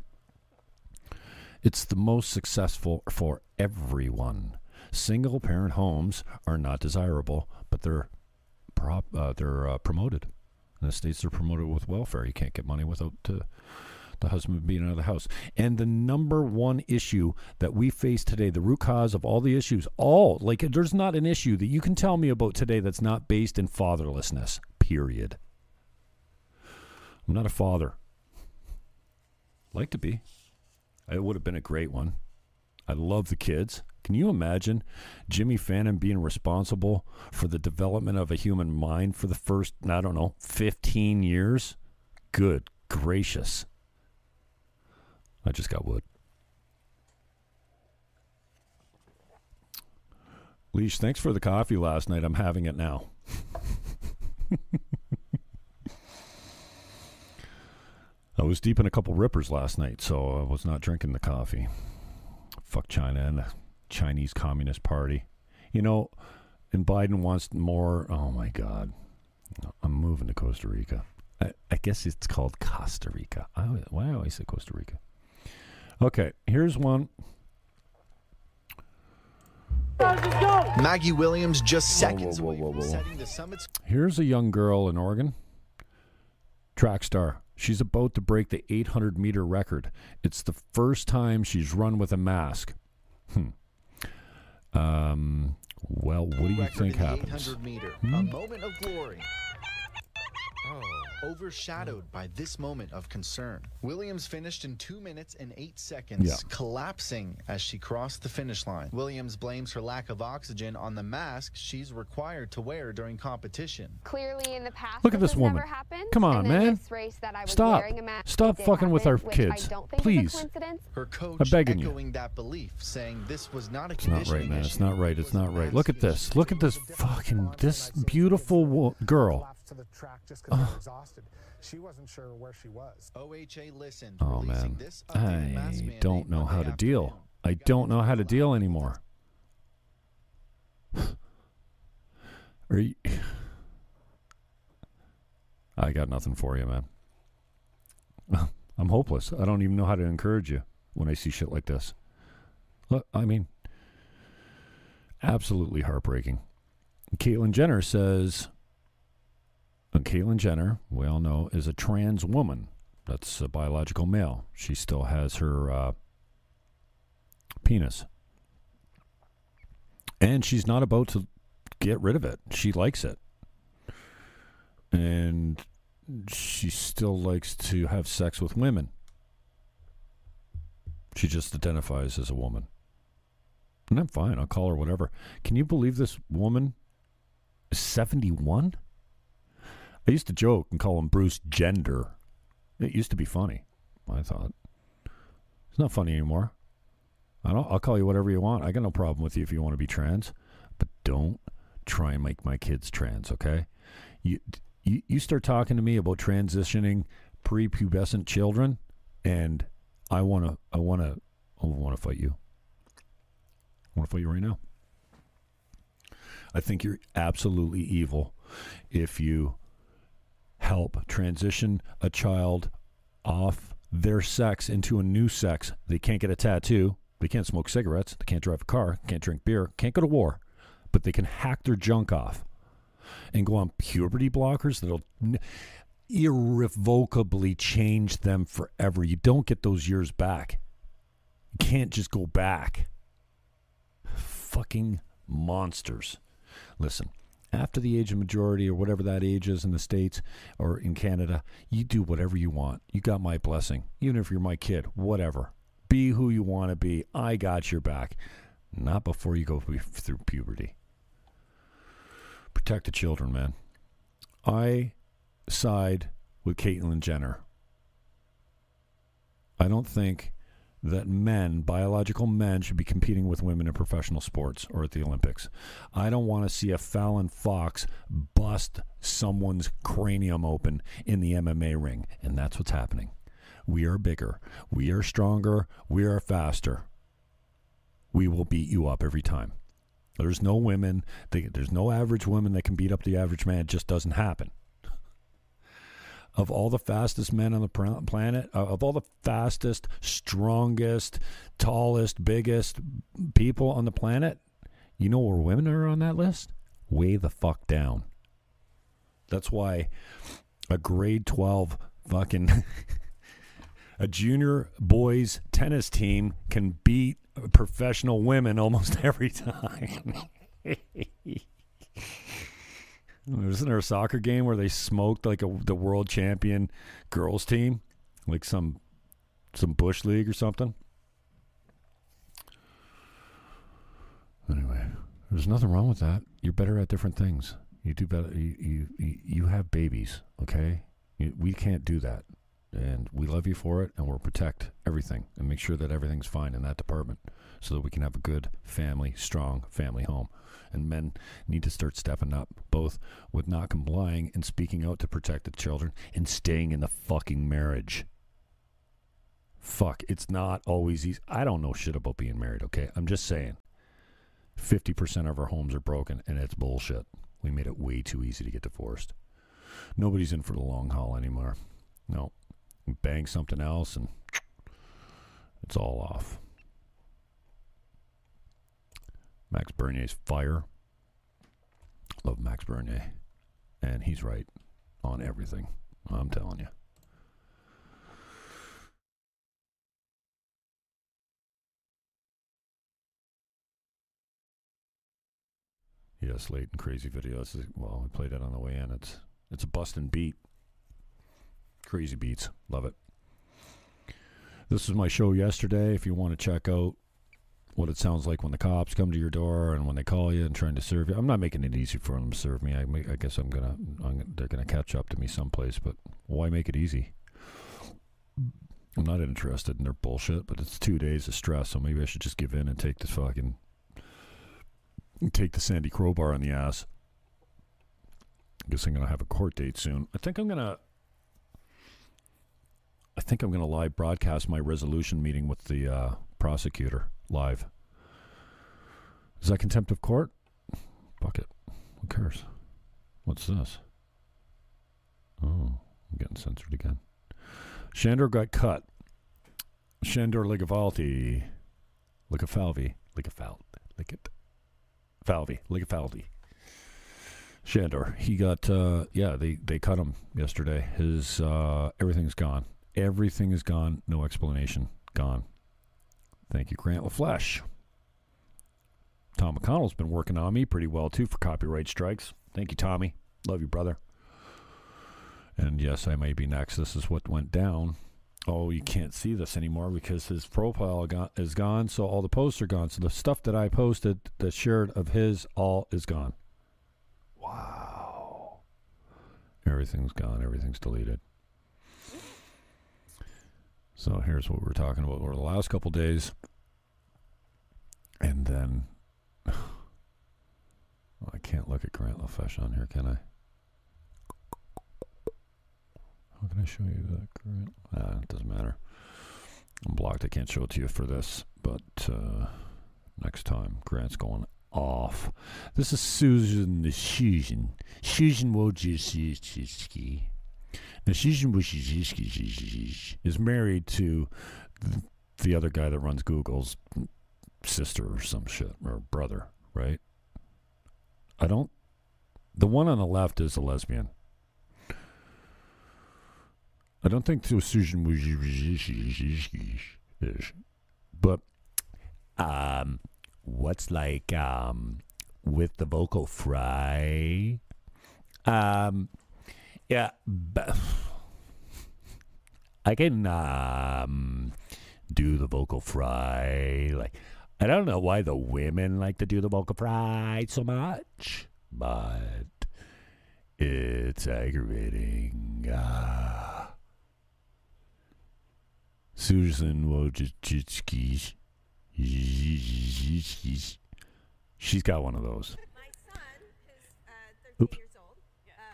It's the most successful for everyone. Single-parent homes are not desirable, but they're promoted. In the States, they're promoted with welfare. You can't get money without the husband being out of the house. And the number one issue that we face today, the root cause of all the issues, like there's not an issue that you can tell me about today that's not based in fatherlessness, period. I'm not a father. Like to be. It would have been a great one. I love the kids. Can you imagine Jimmy Fallon being responsible for the development of a human mind for the first, 15 years? Good gracious. I just got wood. Leash, thanks for the coffee last night. I'm having it now. I was deep in a couple rippers last night, so I was not drinking the coffee. Fuck China and the Chinese Communist Party. You know, and Biden wants more. Oh, my God. I'm moving to Costa Rica. I guess it's called Costa Rica. Why do I always say Costa Rica? Okay, here's one. Maggie Williams just seconds away from setting the summits. Here's a young girl in Oregon. Track star. She's about to break the 800-meter record. It's the first time she's run with a mask. Well, what do you think happens? 800 meter, a moment of glory. Overshadowed by this moment of concern. Williams finished in 2 minutes and 8 seconds, collapsing as she crossed the finish line. Williams blames her lack of oxygen on the mask she's required to wear during competition. Clearly in the past, look at this woman. Come on, man. Stop fucking with our kids. Please. Her coach echoing that belief, saying this was not a conditioning issue. It's not right, man. It's not right. It's not right. Look at this. Look at this fucking, this beautiful girl. To the track just because they're exhausted. She wasn't sure where she was. OHA listened. Oh man, I don't know how to deal. I don't know how to deal anymore. I got nothing for you, man. I'm hopeless. I don't even know how to encourage you when I see shit like this. Look, I mean, absolutely heartbreaking. Caitlyn Jenner says. And Caitlyn Jenner, we all know, is a trans woman. That's a biological male. She still has her penis. And she's not about to get rid of it. She likes it. And she still likes to have sex with women. She just identifies as a woman. And I'm fine. I'll call her whatever. Can you believe this woman is 71? I used to joke and call him Bruce Gender. It used to be funny, I thought. It's not funny anymore. I'll call you whatever you want. I got no problem with you if you want to be trans. But don't try and make my kids trans, okay? You start talking to me about transitioning prepubescent children, and I wanna fight you. I wanna fight you right now. I think you're absolutely evil if you help transition a child off their sex into a new sex. They can't get a tattoo. They can't smoke cigarettes. They can't drive a car. Can't drink beer. Can't go to war. But they can hack their junk off and go on puberty blockers that'll irrevocably change them forever. You don't get those years back. You can't just go back. Fucking monsters. Listen. After the age of majority or whatever that age is in the States or in Canada, you do whatever you want. You got my blessing. Even if you're my kid, whatever. Be who you want to be. I got your back. Not before you go through puberty. Protect the children, man. I side with Caitlyn Jenner. I don't think that men, biological men, should be competing with women in professional sports or at the Olympics. I don't want to see a Fallon Fox bust someone's cranium open in the MMA ring, and that's what's happening. We are bigger. We are stronger. We are faster. We will beat you up every time. There's no women. There's no average woman that can beat up the average man. It just doesn't happen. Of all the fastest men on the planet, of all the fastest, strongest, tallest, biggest people on the planet, you know where women are on that list? Way the fuck down. That's why a grade 12 fucking... a junior boys tennis team can beat professional women almost every time. Wasn't there a soccer game where they smoked like the world champion girls team? Like some Bush League or something? Anyway, there's nothing wrong with that. You're better at different things. You do better. You have babies, okay? We can't do that. And we love you for it, and we'll protect everything and make sure that everything's fine in that department so that we can have a good family, strong family home. And men need to start stepping up, both with not complying and speaking out to protect the children and staying in the fucking marriage. Fuck, it's not always easy. I don't know shit about being married, okay? I'm just saying 50% of our homes are broken, and it's bullshit. We made it way too easy to get divorced. Nobody's in for the long haul anymore. No. Bang something else and it's all off. Max Bernier's fire. Love Max Bernier. And he's right on everything. I'm telling you. Yes, late and crazy videos. Well, we played that on the way in. It's a bustin' beat. Crazy beats. Love it. This is my show yesterday. If you want to check out what it sounds like when the cops come to your door and when they call you and trying to serve you. I'm not making it easy for them to serve me. I guess they're going to catch up to me someplace, but why make it easy? I'm not interested in their bullshit, but it's 2 days of stress, so maybe I should just give in and take the Sandy Crowbar in the ass. I guess I'm going to have a court date soon. I think I'm going to live broadcast my resolution meeting with the prosecutor live. Is that contempt of court? Fuck it. Who cares? What's this? Oh, I'm getting censored again. Shandor got cut. Shandor Ligafaldi. Ligafaldi. Shandor. He got, they cut him yesterday. His, everything's gone. Everything is gone. No explanation. Gone. Thank you, Grant LaFleche. Tom McConnell's been working on me pretty well, too, for copyright strikes. Thank you, Tommy. Love you, brother. And yes, I may be next. This is what went down. Oh, you can't see this anymore because his profile is gone, so all the posts are gone. So the stuff that I posted, that shared of his, all is gone. Wow. Everything's gone. Everything's deleted. So here's what we're talking about over the last couple days. And then... I can't look at Grant LaFleche on here, can I? How can I show you that, Grant? It doesn't matter. I'm blocked. I can't show it to you for this. But next time, Grant's going off. This is Susan Wojcicki. Now, Susan Wojcicki is married to the other guy that runs Google's sister or some shit, or brother, right? The one on the left is a lesbian. I don't think Susan Wojcicki is. But, what's like with the vocal fry? Yeah, I can do the vocal fry. Like, I don't know why the women like to do the vocal fry so much, but it's aggravating. Susan Wojcicki. She's got one of those. Oops.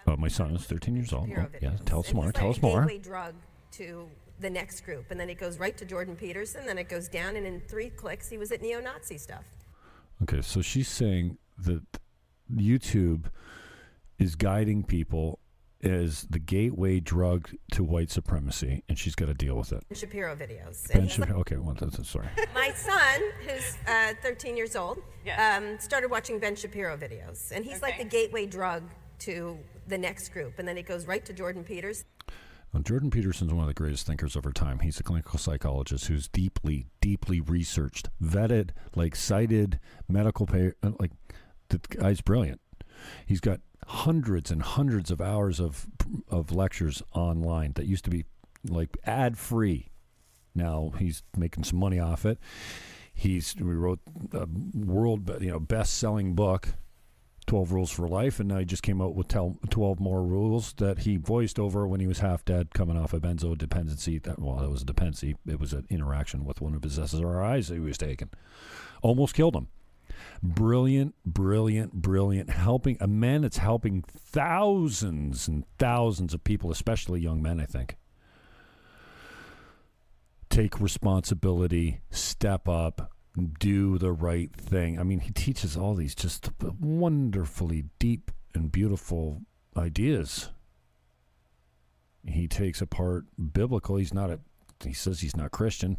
Oh, my son is 13 years old. Oh, yeah, tell us more. Tell us more. Drug to the next group, and then it goes right to Jordan Peterson. Then it goes down, and in 3 clicks, he was at neo-Nazi stuff. Okay, so she's saying that YouTube is guiding people as the gateway drug to white supremacy, and she's got to deal with it. Shapiro videos. Ben Shapiro, okay, well, sorry. My son, who's 13 years old, started watching Ben Shapiro videos, and he's like the gateway drug to the next group, and then it goes right to Jordan Peterson. Now, Jordan Peterson's one of the greatest thinkers of our time. He's a clinical psychologist who's deeply, deeply researched, vetted, like cited medical paper. Like, the guy's brilliant. He's got hundreds and hundreds of hours of lectures online that used to be like ad free. Now he's making some money off it. He wrote a best selling book, 12 Rules for Life, and now he just came out with 12 more rules that he voiced over when he was half dead, coming off a benzo dependency. That was a dependency. It was an interaction with one of his SSRIs that he was taking. Almost killed him. Brilliant, brilliant, brilliant. Helping a man that's helping thousands and thousands of people, especially young men, I think, take responsibility, step up, do the right thing. I mean, he teaches all these just wonderfully deep and beautiful ideas. He takes apart biblical. He says he's not Christian.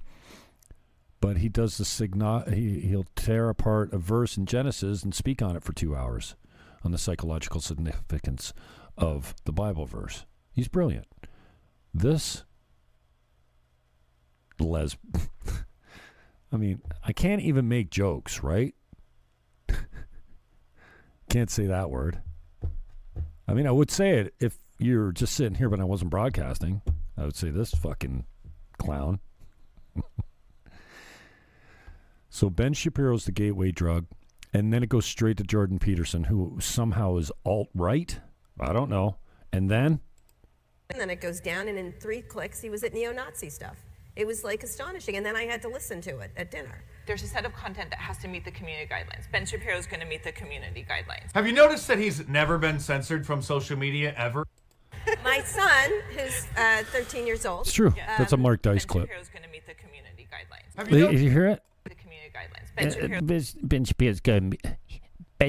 But he does the he'll tear apart a verse in Genesis and speak on it for 2 hours on the psychological significance of the Bible verse. He's brilliant. This I mean, I can't even make jokes, right? Can't say that word. I mean, I would say it if you're just sitting here, but I wasn't broadcasting. I would say this fucking clown. So Ben Shapiro's the gateway drug, and then it goes straight to Jordan Peterson, who somehow is alt-right? I don't know. And then? And then it goes down, and in 3 clicks, he was at neo-Nazi stuff. It was, like, astonishing, and then I had to listen to it at dinner. There's a set of content that has to meet the community guidelines. Ben Shapiro's going to meet the community guidelines. Have you noticed that he's never been censored from social media, ever? My son, who's 13 years old. It's true. That's a Mark Dice clip. Ben Shapiro's going to meet the community guidelines. Have you hear it? The community guidelines. Ben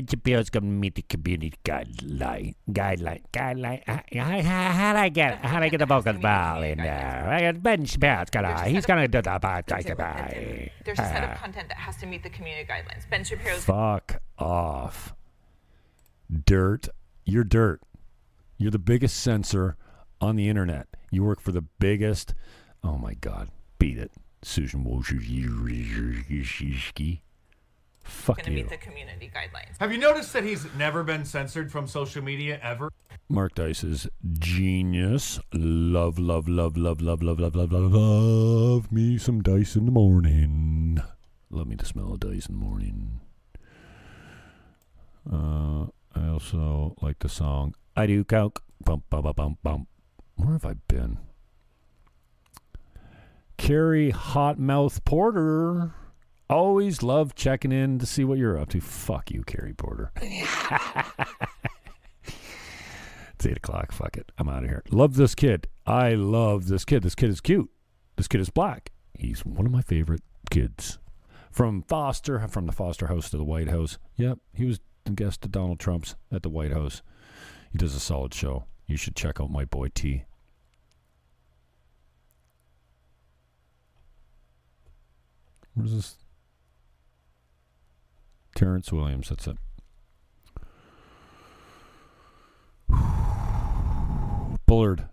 Shapiro's going to meet the community guideline. How do I get the vocal ball in there? Ben Shapiro's going to do the podcast. There's a set of content that has to meet the community guidelines. Ben Shapiro's. Fuck off, dirt. You're dirt. You're the biggest censor on the internet. You work for the biggest. Oh my God, beat it. Susan Wojcicki. Fuck you. Meet the community guidelines. Have you noticed that he's never been censored from social media ever? Mark Dice is genius. Love, love, love, love, love, love, love, love, love, love me some dice in the morning. Love me the smell of dice in the morning. I also like the song I Do Coke. Bump, bump, bump, bump. Where have I been? Carrie Hotmouth Porter. Always love checking in to see what you're up to. Fuck you, Carrie Porter. It's 8 o'clock. Fuck it. I'm out of here. Love this kid. I love this kid. This kid is cute. This kid is black. He's one of my favorite kids. From the Foster House to the White House. Yep. He was a guest to Donald Trump's at the White House. He does a solid show. You should check out my boy T. Where's this? Terrence Williams, that's it. Bullard,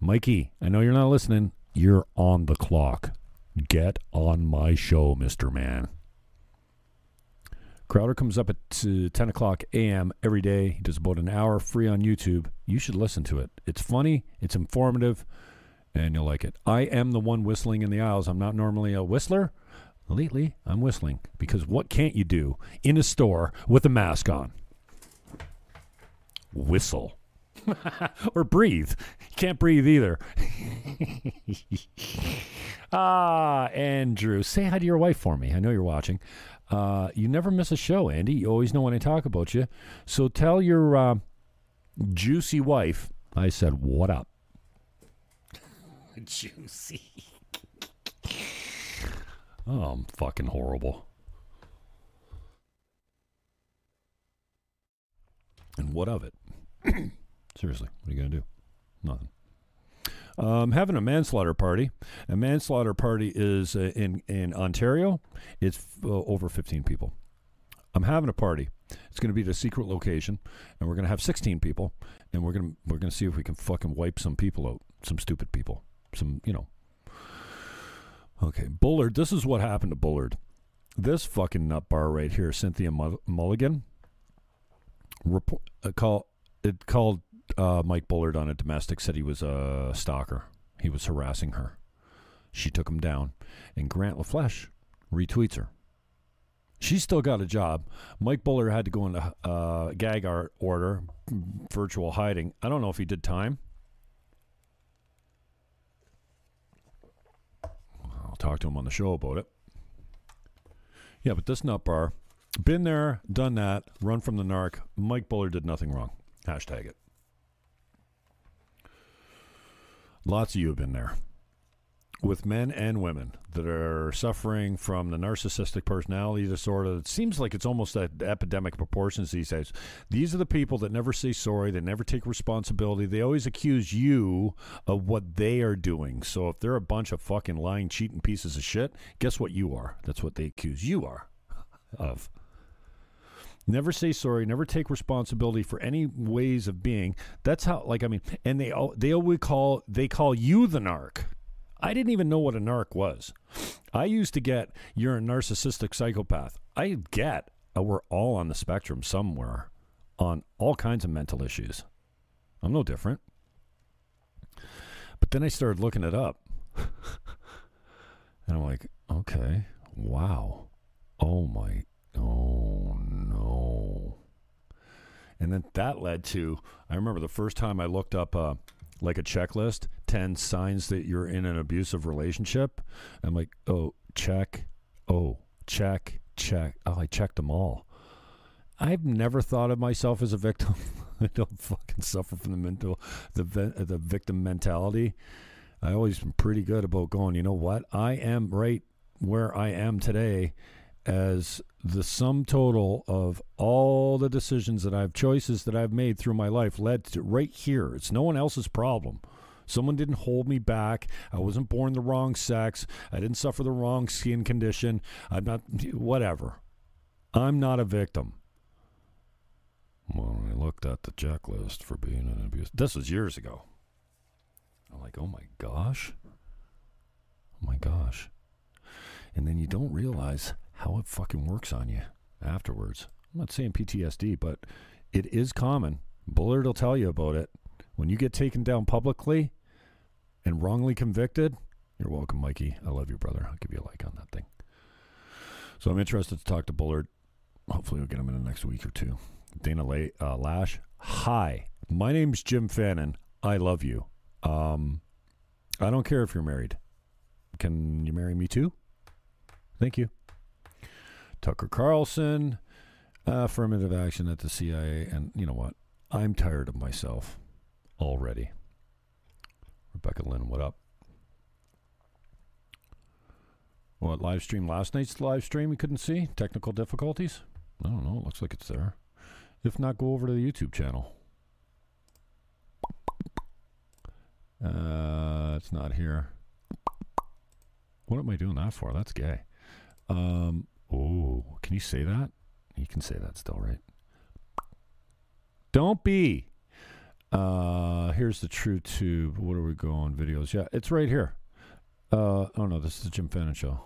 Mikey, I know you're not listening. You're on the clock. Get on my show, Mr. Man. Crowder comes up at 10 o'clock a.m. every day. He does about an hour free on YouTube. You should listen to it. It's funny. It's informative. And you'll like it. I am the one whistling in the aisles. I'm not normally a whistler. Lately, I'm whistling. Because what can't you do in a store with a mask on? Whistle. Or breathe. You can't breathe either. Andrew, say hi to your wife for me. I know you're watching. You never miss a show, Andy. You always know when I talk about you. So tell your juicy wife I said, what up? Juicy. Oh, I'm fucking horrible. And what of it? Seriously, what are you going to do? Nothing. Having a manslaughter party. A manslaughter party is in Ontario. It's over 15 people. I'm having a party. It's going to be at a secret location, and we're going to have 16 people, and we're going to see if we can fucking wipe some people out, some stupid people, some, you know. Okay, Bullard, this is what happened to Bullard. This fucking nut bar right here, Cynthia Mulligan, called Mike Bullard on a domestic, said he was a stalker. He was harassing her. She took him down, and Grant LaFleche retweets her. She's still got a job. Mike Bullard had to go into gag order, virtual hiding. I don't know if he did time. I'll talk to him on the show about it. Yeah, but this nut bar, been there, done that, run from the narc. Mike Bullard did nothing wrong. Hashtag it. Lots of you have been there. With men and women that are suffering from the narcissistic personality disorder. It seems like it's almost at epidemic proportions these days. These are the people that never say sorry. They never take responsibility. They always accuse you of what they are doing. So if they're a bunch of fucking lying, cheating pieces of shit, guess what you are? That's what they accuse you are of. Never say sorry. Never take responsibility for any ways of being. That's how, like, I mean, and they always call you the narc. I didn't even know what a narc was. I used to get, you're a narcissistic psychopath. I get, we're all on the spectrum somewhere on all kinds of mental issues. I'm no different. But then I started looking it up. And I'm like, okay, wow. Oh my, oh no. And then that led to, I remember the first time I looked up like a checklist, 10 signs that you're in an abusive relationship. I'm like, oh, check. Oh, I checked them all. I've never thought of myself as a victim. I don't fucking suffer from the victim mentality. I always been pretty good about going, you know what? I am right where I am today as the sum total of all the decisions that I've, choices that I've made through my life led to right here. It's no one else's problem. Someone didn't hold me back. I wasn't born the wrong sex. I didn't suffer the wrong skin condition. I'm not, whatever. I'm not a victim. Well, I looked at the checklist for being an abuse. This was years ago. I'm like, oh my gosh. Oh my gosh. And then you don't realize how it fucking works on you afterwards. I'm not saying PTSD, but it is common. Bullard will tell you about it. When you get taken down publicly and wrongly convicted, you're welcome, Mikey. I love you, brother. I'll give you a like on that thing. So I'm interested to talk to Bullard. Hopefully we'll get him in the next week or two. Dana Lash, hi. My name's Jim Fannin. I love you. I don't care if you're married. Can you marry me too? Thank you. Tucker Carlson, affirmative action at the CIA. And you know what? I'm tired of myself already. Rebecca Lynn, what up? What live stream? Last night's live stream we couldn't see? Technical difficulties? I don't know. It looks like it's there. If not, go over to the YouTube channel. It's not here. What am I doing that for? That's gay. Oh, can you say that? You can say that still, right? Don't be. Here's the true tube. What are we going? Videos. Yeah, it's right here. Oh no, this is the Jim Fannin show.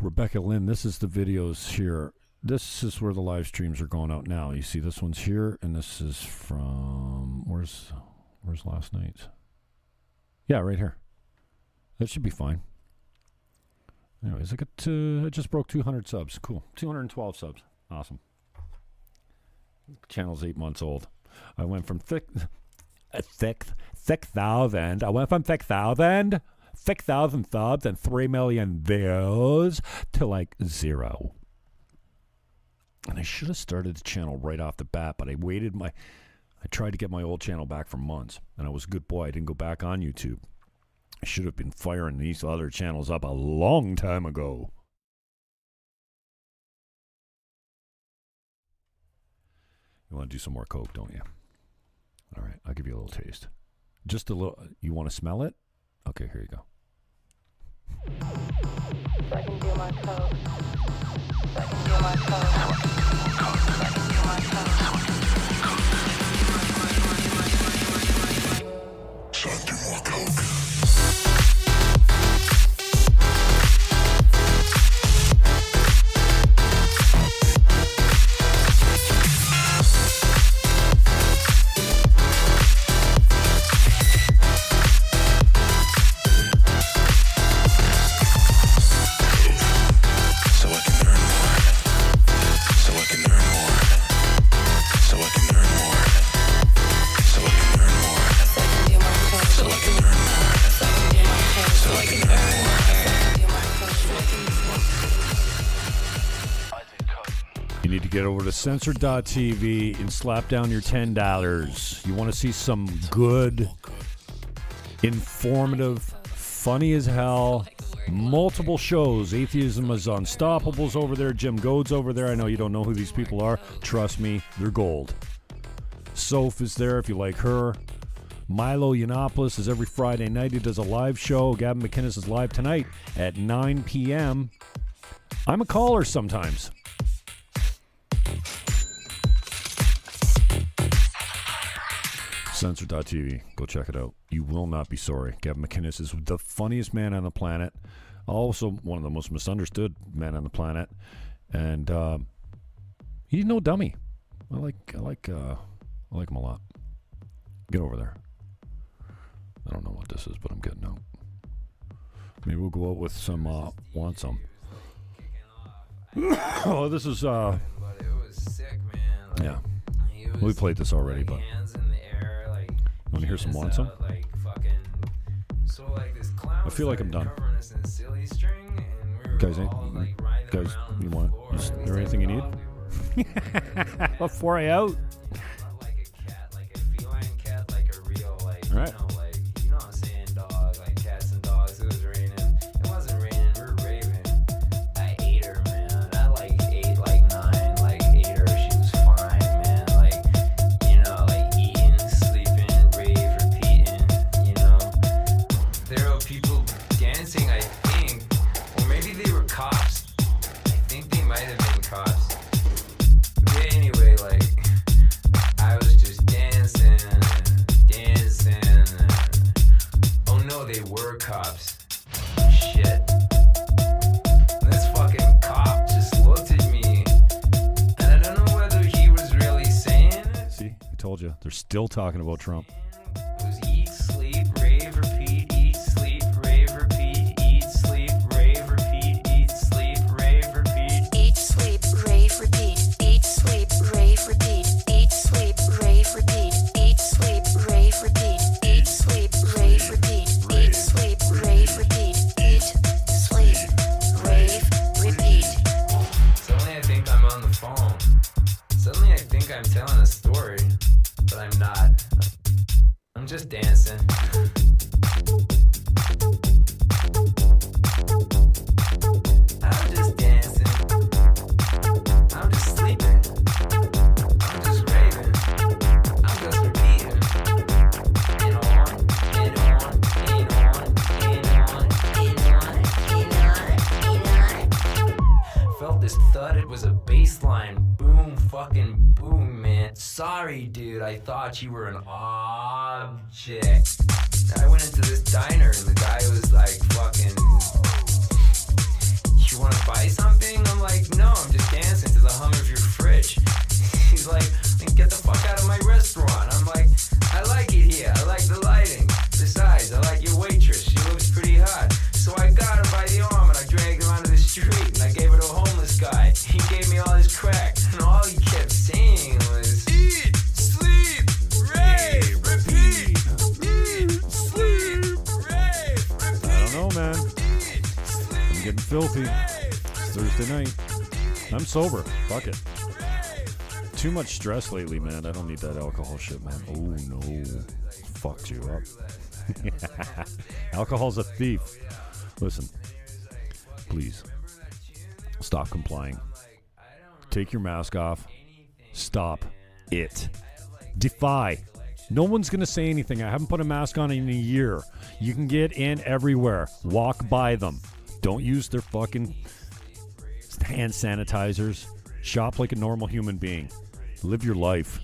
Rebecca Lynn, this is the videos here. This is where the live streams are going out now. You see this one's here, and this is from where's last night's? Yeah, right here. That should be fine. Anyways, I just broke 200 subs. Cool. 212 subs. Awesome. channel's 8 months old. I went from thick thousand. I went from thick thousand subs and 3 million views to like zero. And I should have started the channel right off the bat, but I waited my... I tried to get my old channel back for months, and I was a good boy. I didn't go back on YouTube. I should have been firing these other channels up a long time ago. You want to do some more coke, don't you? All right, I'll give you a little taste. Just a little... You want to smell it? Okay, here you go. So I can do my coke. So I can do my coke. So I can do my coke. So I can do more coke. Get over to Censored.tv and slap down your $10. You want to see some good, informative, funny as hell, multiple shows. Atheism is Unstoppable's over there. Jim Goad's over there. I know you don't know who these people are. Trust me, they're gold. Soph is there if you like her. Milo Yiannopoulos is every Friday night. He does a live show. Gavin McInnes is live tonight at 9 p.m. I'm a caller sometimes. Censored.tv. Go check it out. You will not be sorry. Gavin McInnes is the funniest man on the planet. Also, one of the most misunderstood men on the planet. And he's no dummy. I like him a lot. Get over there. I don't know what this is, but I'm getting out. Maybe we'll go out with some, want some. Oh, this is, But it was sick, man. Like, yeah. We played this already, but... You want to hear some want some? Like fucking, so like this clown I feel like I'm done. Guys, you want? Is there anything you need? Before I out. All right. You know what I'm saying, dog? Like cats and dogs. It was raining. It wasn't raining. We were raving. I ate her, man. I like ate like nine. Like ate her. She was fine, man. Like you know, like. There were people dancing, I think, or maybe they were cops. I think they might have been cops. But anyway, like, I was just dancing. Oh no, they were cops. Shit. And this fucking cop just looked at me, and I don't know whether he was really saying it. See, I told you, they're still talking about Trump. Just dancing. Sorry, dude, I thought you were an object. I went into this diner and the guy was like, fucking, you want to buy something? I'm like, no, I'm just dancing to the hum of your fridge. He's like, get the fuck out of my restaurant. I'm like, I like it here. I like the lighting. Besides, I like your waitress. She looks pretty hot. So I got her by the arm and I dragged her onto the street and I gave her to a homeless guy. He gave me all his crack and all he kept saying was... don't know, man. I'm getting filthy. It's Thursday night. I'm sober. Fuck it. Too much stress lately, man. I don't need that alcohol shit, man. Oh, no. Fucked you up. Alcohol's a thief. Listen, please stop complying. Take your mask off. Stop it. Defy. No one's going to say anything. I haven't put a mask on in a year. You can get in everywhere. Walk by them. Don't use their fucking hand sanitizers. Shop like a normal human being. Live your life.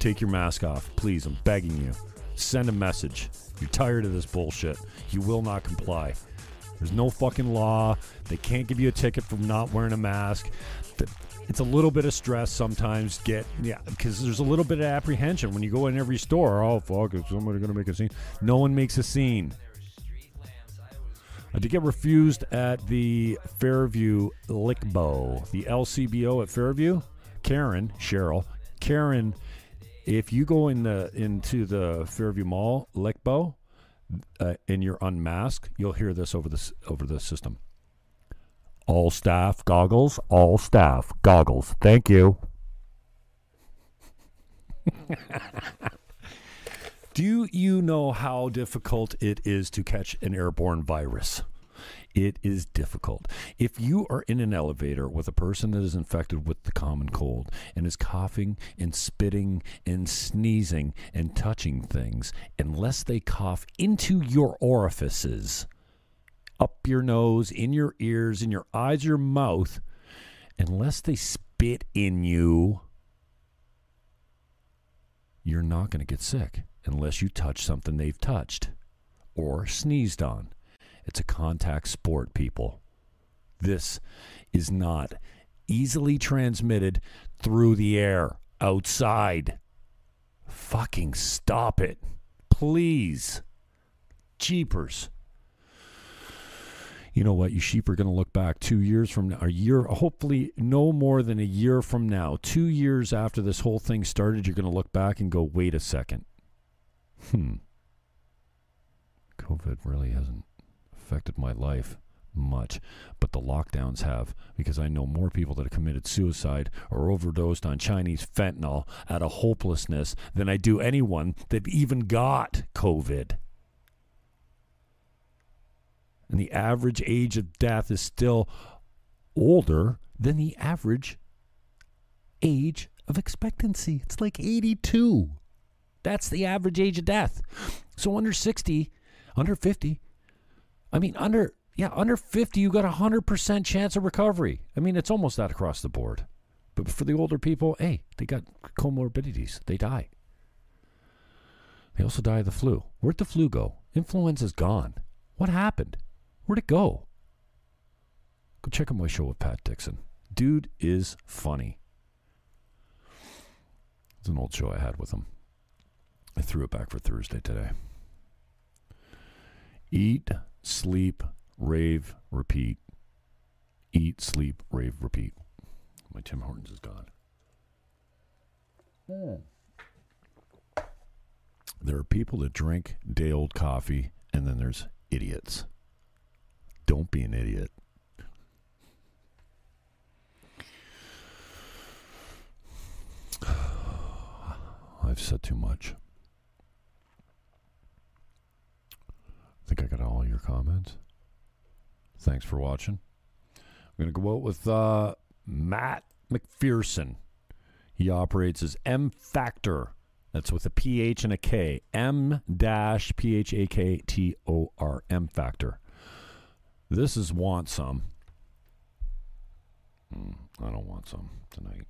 Take your mask off. Please, I'm begging you. Send a message. You're tired of this bullshit. You will not comply. There's no fucking law. They can't give you a ticket for not wearing a mask. It's a little bit of stress sometimes, because there's a little bit of apprehension when you go in every store. Oh, fuck, is somebody going to make a scene? No one makes a scene. I did get refused at the Fairview LCBO, the LCBO at Fairview. Cheryl, if you go in into the Fairview Mall LCBO and you're unmasked, you'll hear this over the system. All staff goggles. All staff goggles. Thank you. Do you know how difficult it is to catch an airborne virus? It is difficult. If you are in an elevator with a person that is infected with the common cold and is coughing and spitting and sneezing and touching things, unless they cough into your orifices, up your nose, in your ears, in your eyes, your mouth, unless they spit in you, you're not going to get sick unless you touch something they've touched or sneezed on. It's a contact sport, people. This is not easily transmitted through the air outside. Fucking stop it. Please. Jeepers. You know what? You sheep are going to look back 2 years from now, a year, hopefully no more than a year from now, 2 years after this whole thing started, you're going to look back and go, wait a second. COVID really hasn't affected my life much, but the lockdowns have, because I know more people that have committed suicide or overdosed on Chinese fentanyl out of hopelessness than I do anyone that even got COVID. And the average age of death is still older than the average age of expectancy. It's like 82. That's the average age of death. So under 60, under 50, under 50, you got 100% chance of recovery. I mean, it's almost that across the board. But for the older people, hey, they got comorbidities. They die. They also die of the flu. Where'd the flu go? Influenza's gone. What happened? Where'd it go? Go check out my show with Pat Dixon. Dude is funny. It's an old show I had with him. I threw it back for Thursday today. Eat, sleep, rave, repeat. Eat, sleep, rave, repeat. My Tim Hortons is gone. There are people that drink day-old coffee, and then there's idiots. Don't be an idiot. I've said too much. I think I got all your comments. Thanks for watching. I'm going to go out with Matt McPherson. He operates as M Factor. That's with a PH and a K. M-PHAKTOR. M Factor. This is Want Some. I don't want some tonight.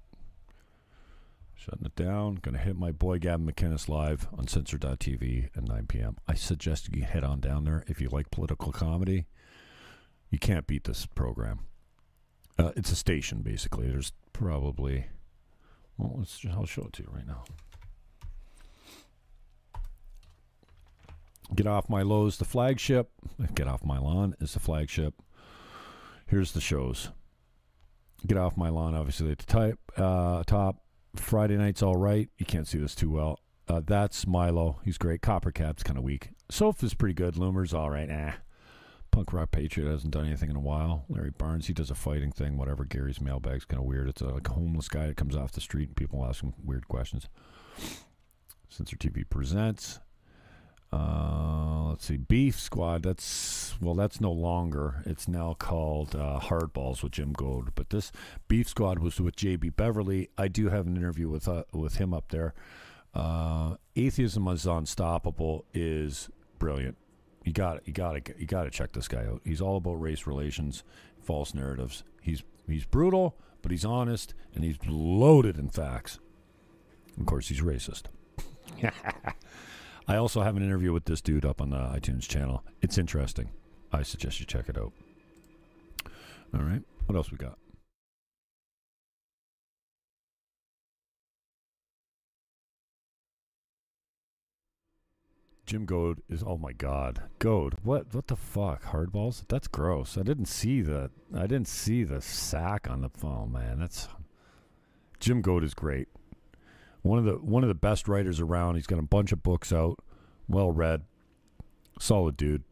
Shutting it down. Going to hit my boy Gavin McInnes live on Censored.tv at 9 p.m. I suggest you head on down there if you like political comedy. You can't beat this program. It's a station, basically. There's probably... Well, I'll show it to you right now. Get Off My Lows, the flagship. Get Off My Lawn is the flagship. Here's the shows. Get Off My Lawn, obviously, at the top. Friday night's all right. You can't see this too well. That's Milo. He's great. Coppercap's kind of weak. Soph is pretty good. Loomer's all right. Nah. Punk Rock Patriot hasn't done anything in a while. Larry Barnes, he does a fighting thing, whatever. Gary's Mailbag's kind of weird. It's like a homeless guy that comes off the street and people ask him weird questions. Censored TV presents. Let's see, Beef Squad. That's no longer. It's now called Hardballs with Jim Gold. But this Beef Squad was with J.B. Beverly. I do have an interview with him up there. Atheism is Unstoppable is brilliant. You gotta check this guy out. He's all about race relations, false narratives. He's brutal, but he's honest, and he's loaded in facts. Of course, he's racist. I also have an interview with this dude up on the iTunes channel. It's interesting. I suggest you check it out. All right. What else we got? Jim Goad is, oh my God. Goad. What the fuck? Hardballs? That's gross. I didn't see the sack on the phone, man. That's, Jim Goad is great. One of the best writers around. He's got a bunch of books out. Well read. Solid dude.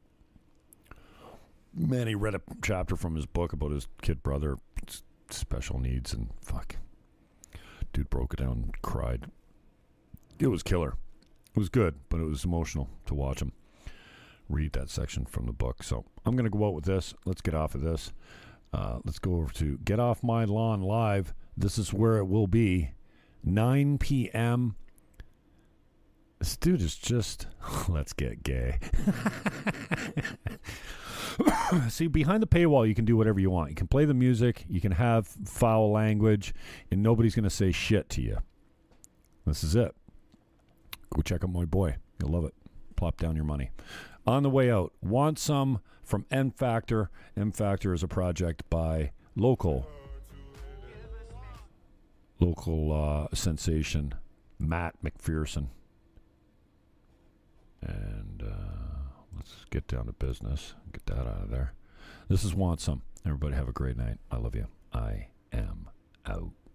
Man, he read a chapter from his book about his kid brother, special needs, and fuck. Dude broke it down and cried. It was killer. It was good, but it was emotional to watch him read that section from the book. So I'm going to go out with this. Let's get off of this. Let's go over to Get Off My Lawn Live. This is where it will be. 9 p.m. This dude is just, let's get gay. See, behind the paywall, you can do whatever you want. You can play the music. You can have foul language, and nobody's going to say shit to you. This is it. Go check out my boy. You'll love it. Plop down your money. On the way out, want some from M Factor. M Factor is a project by local sensation Matt McPherson, and let's get down to business. Get that out of there. This is Want Some. Everybody have a great night. I love you. I am out.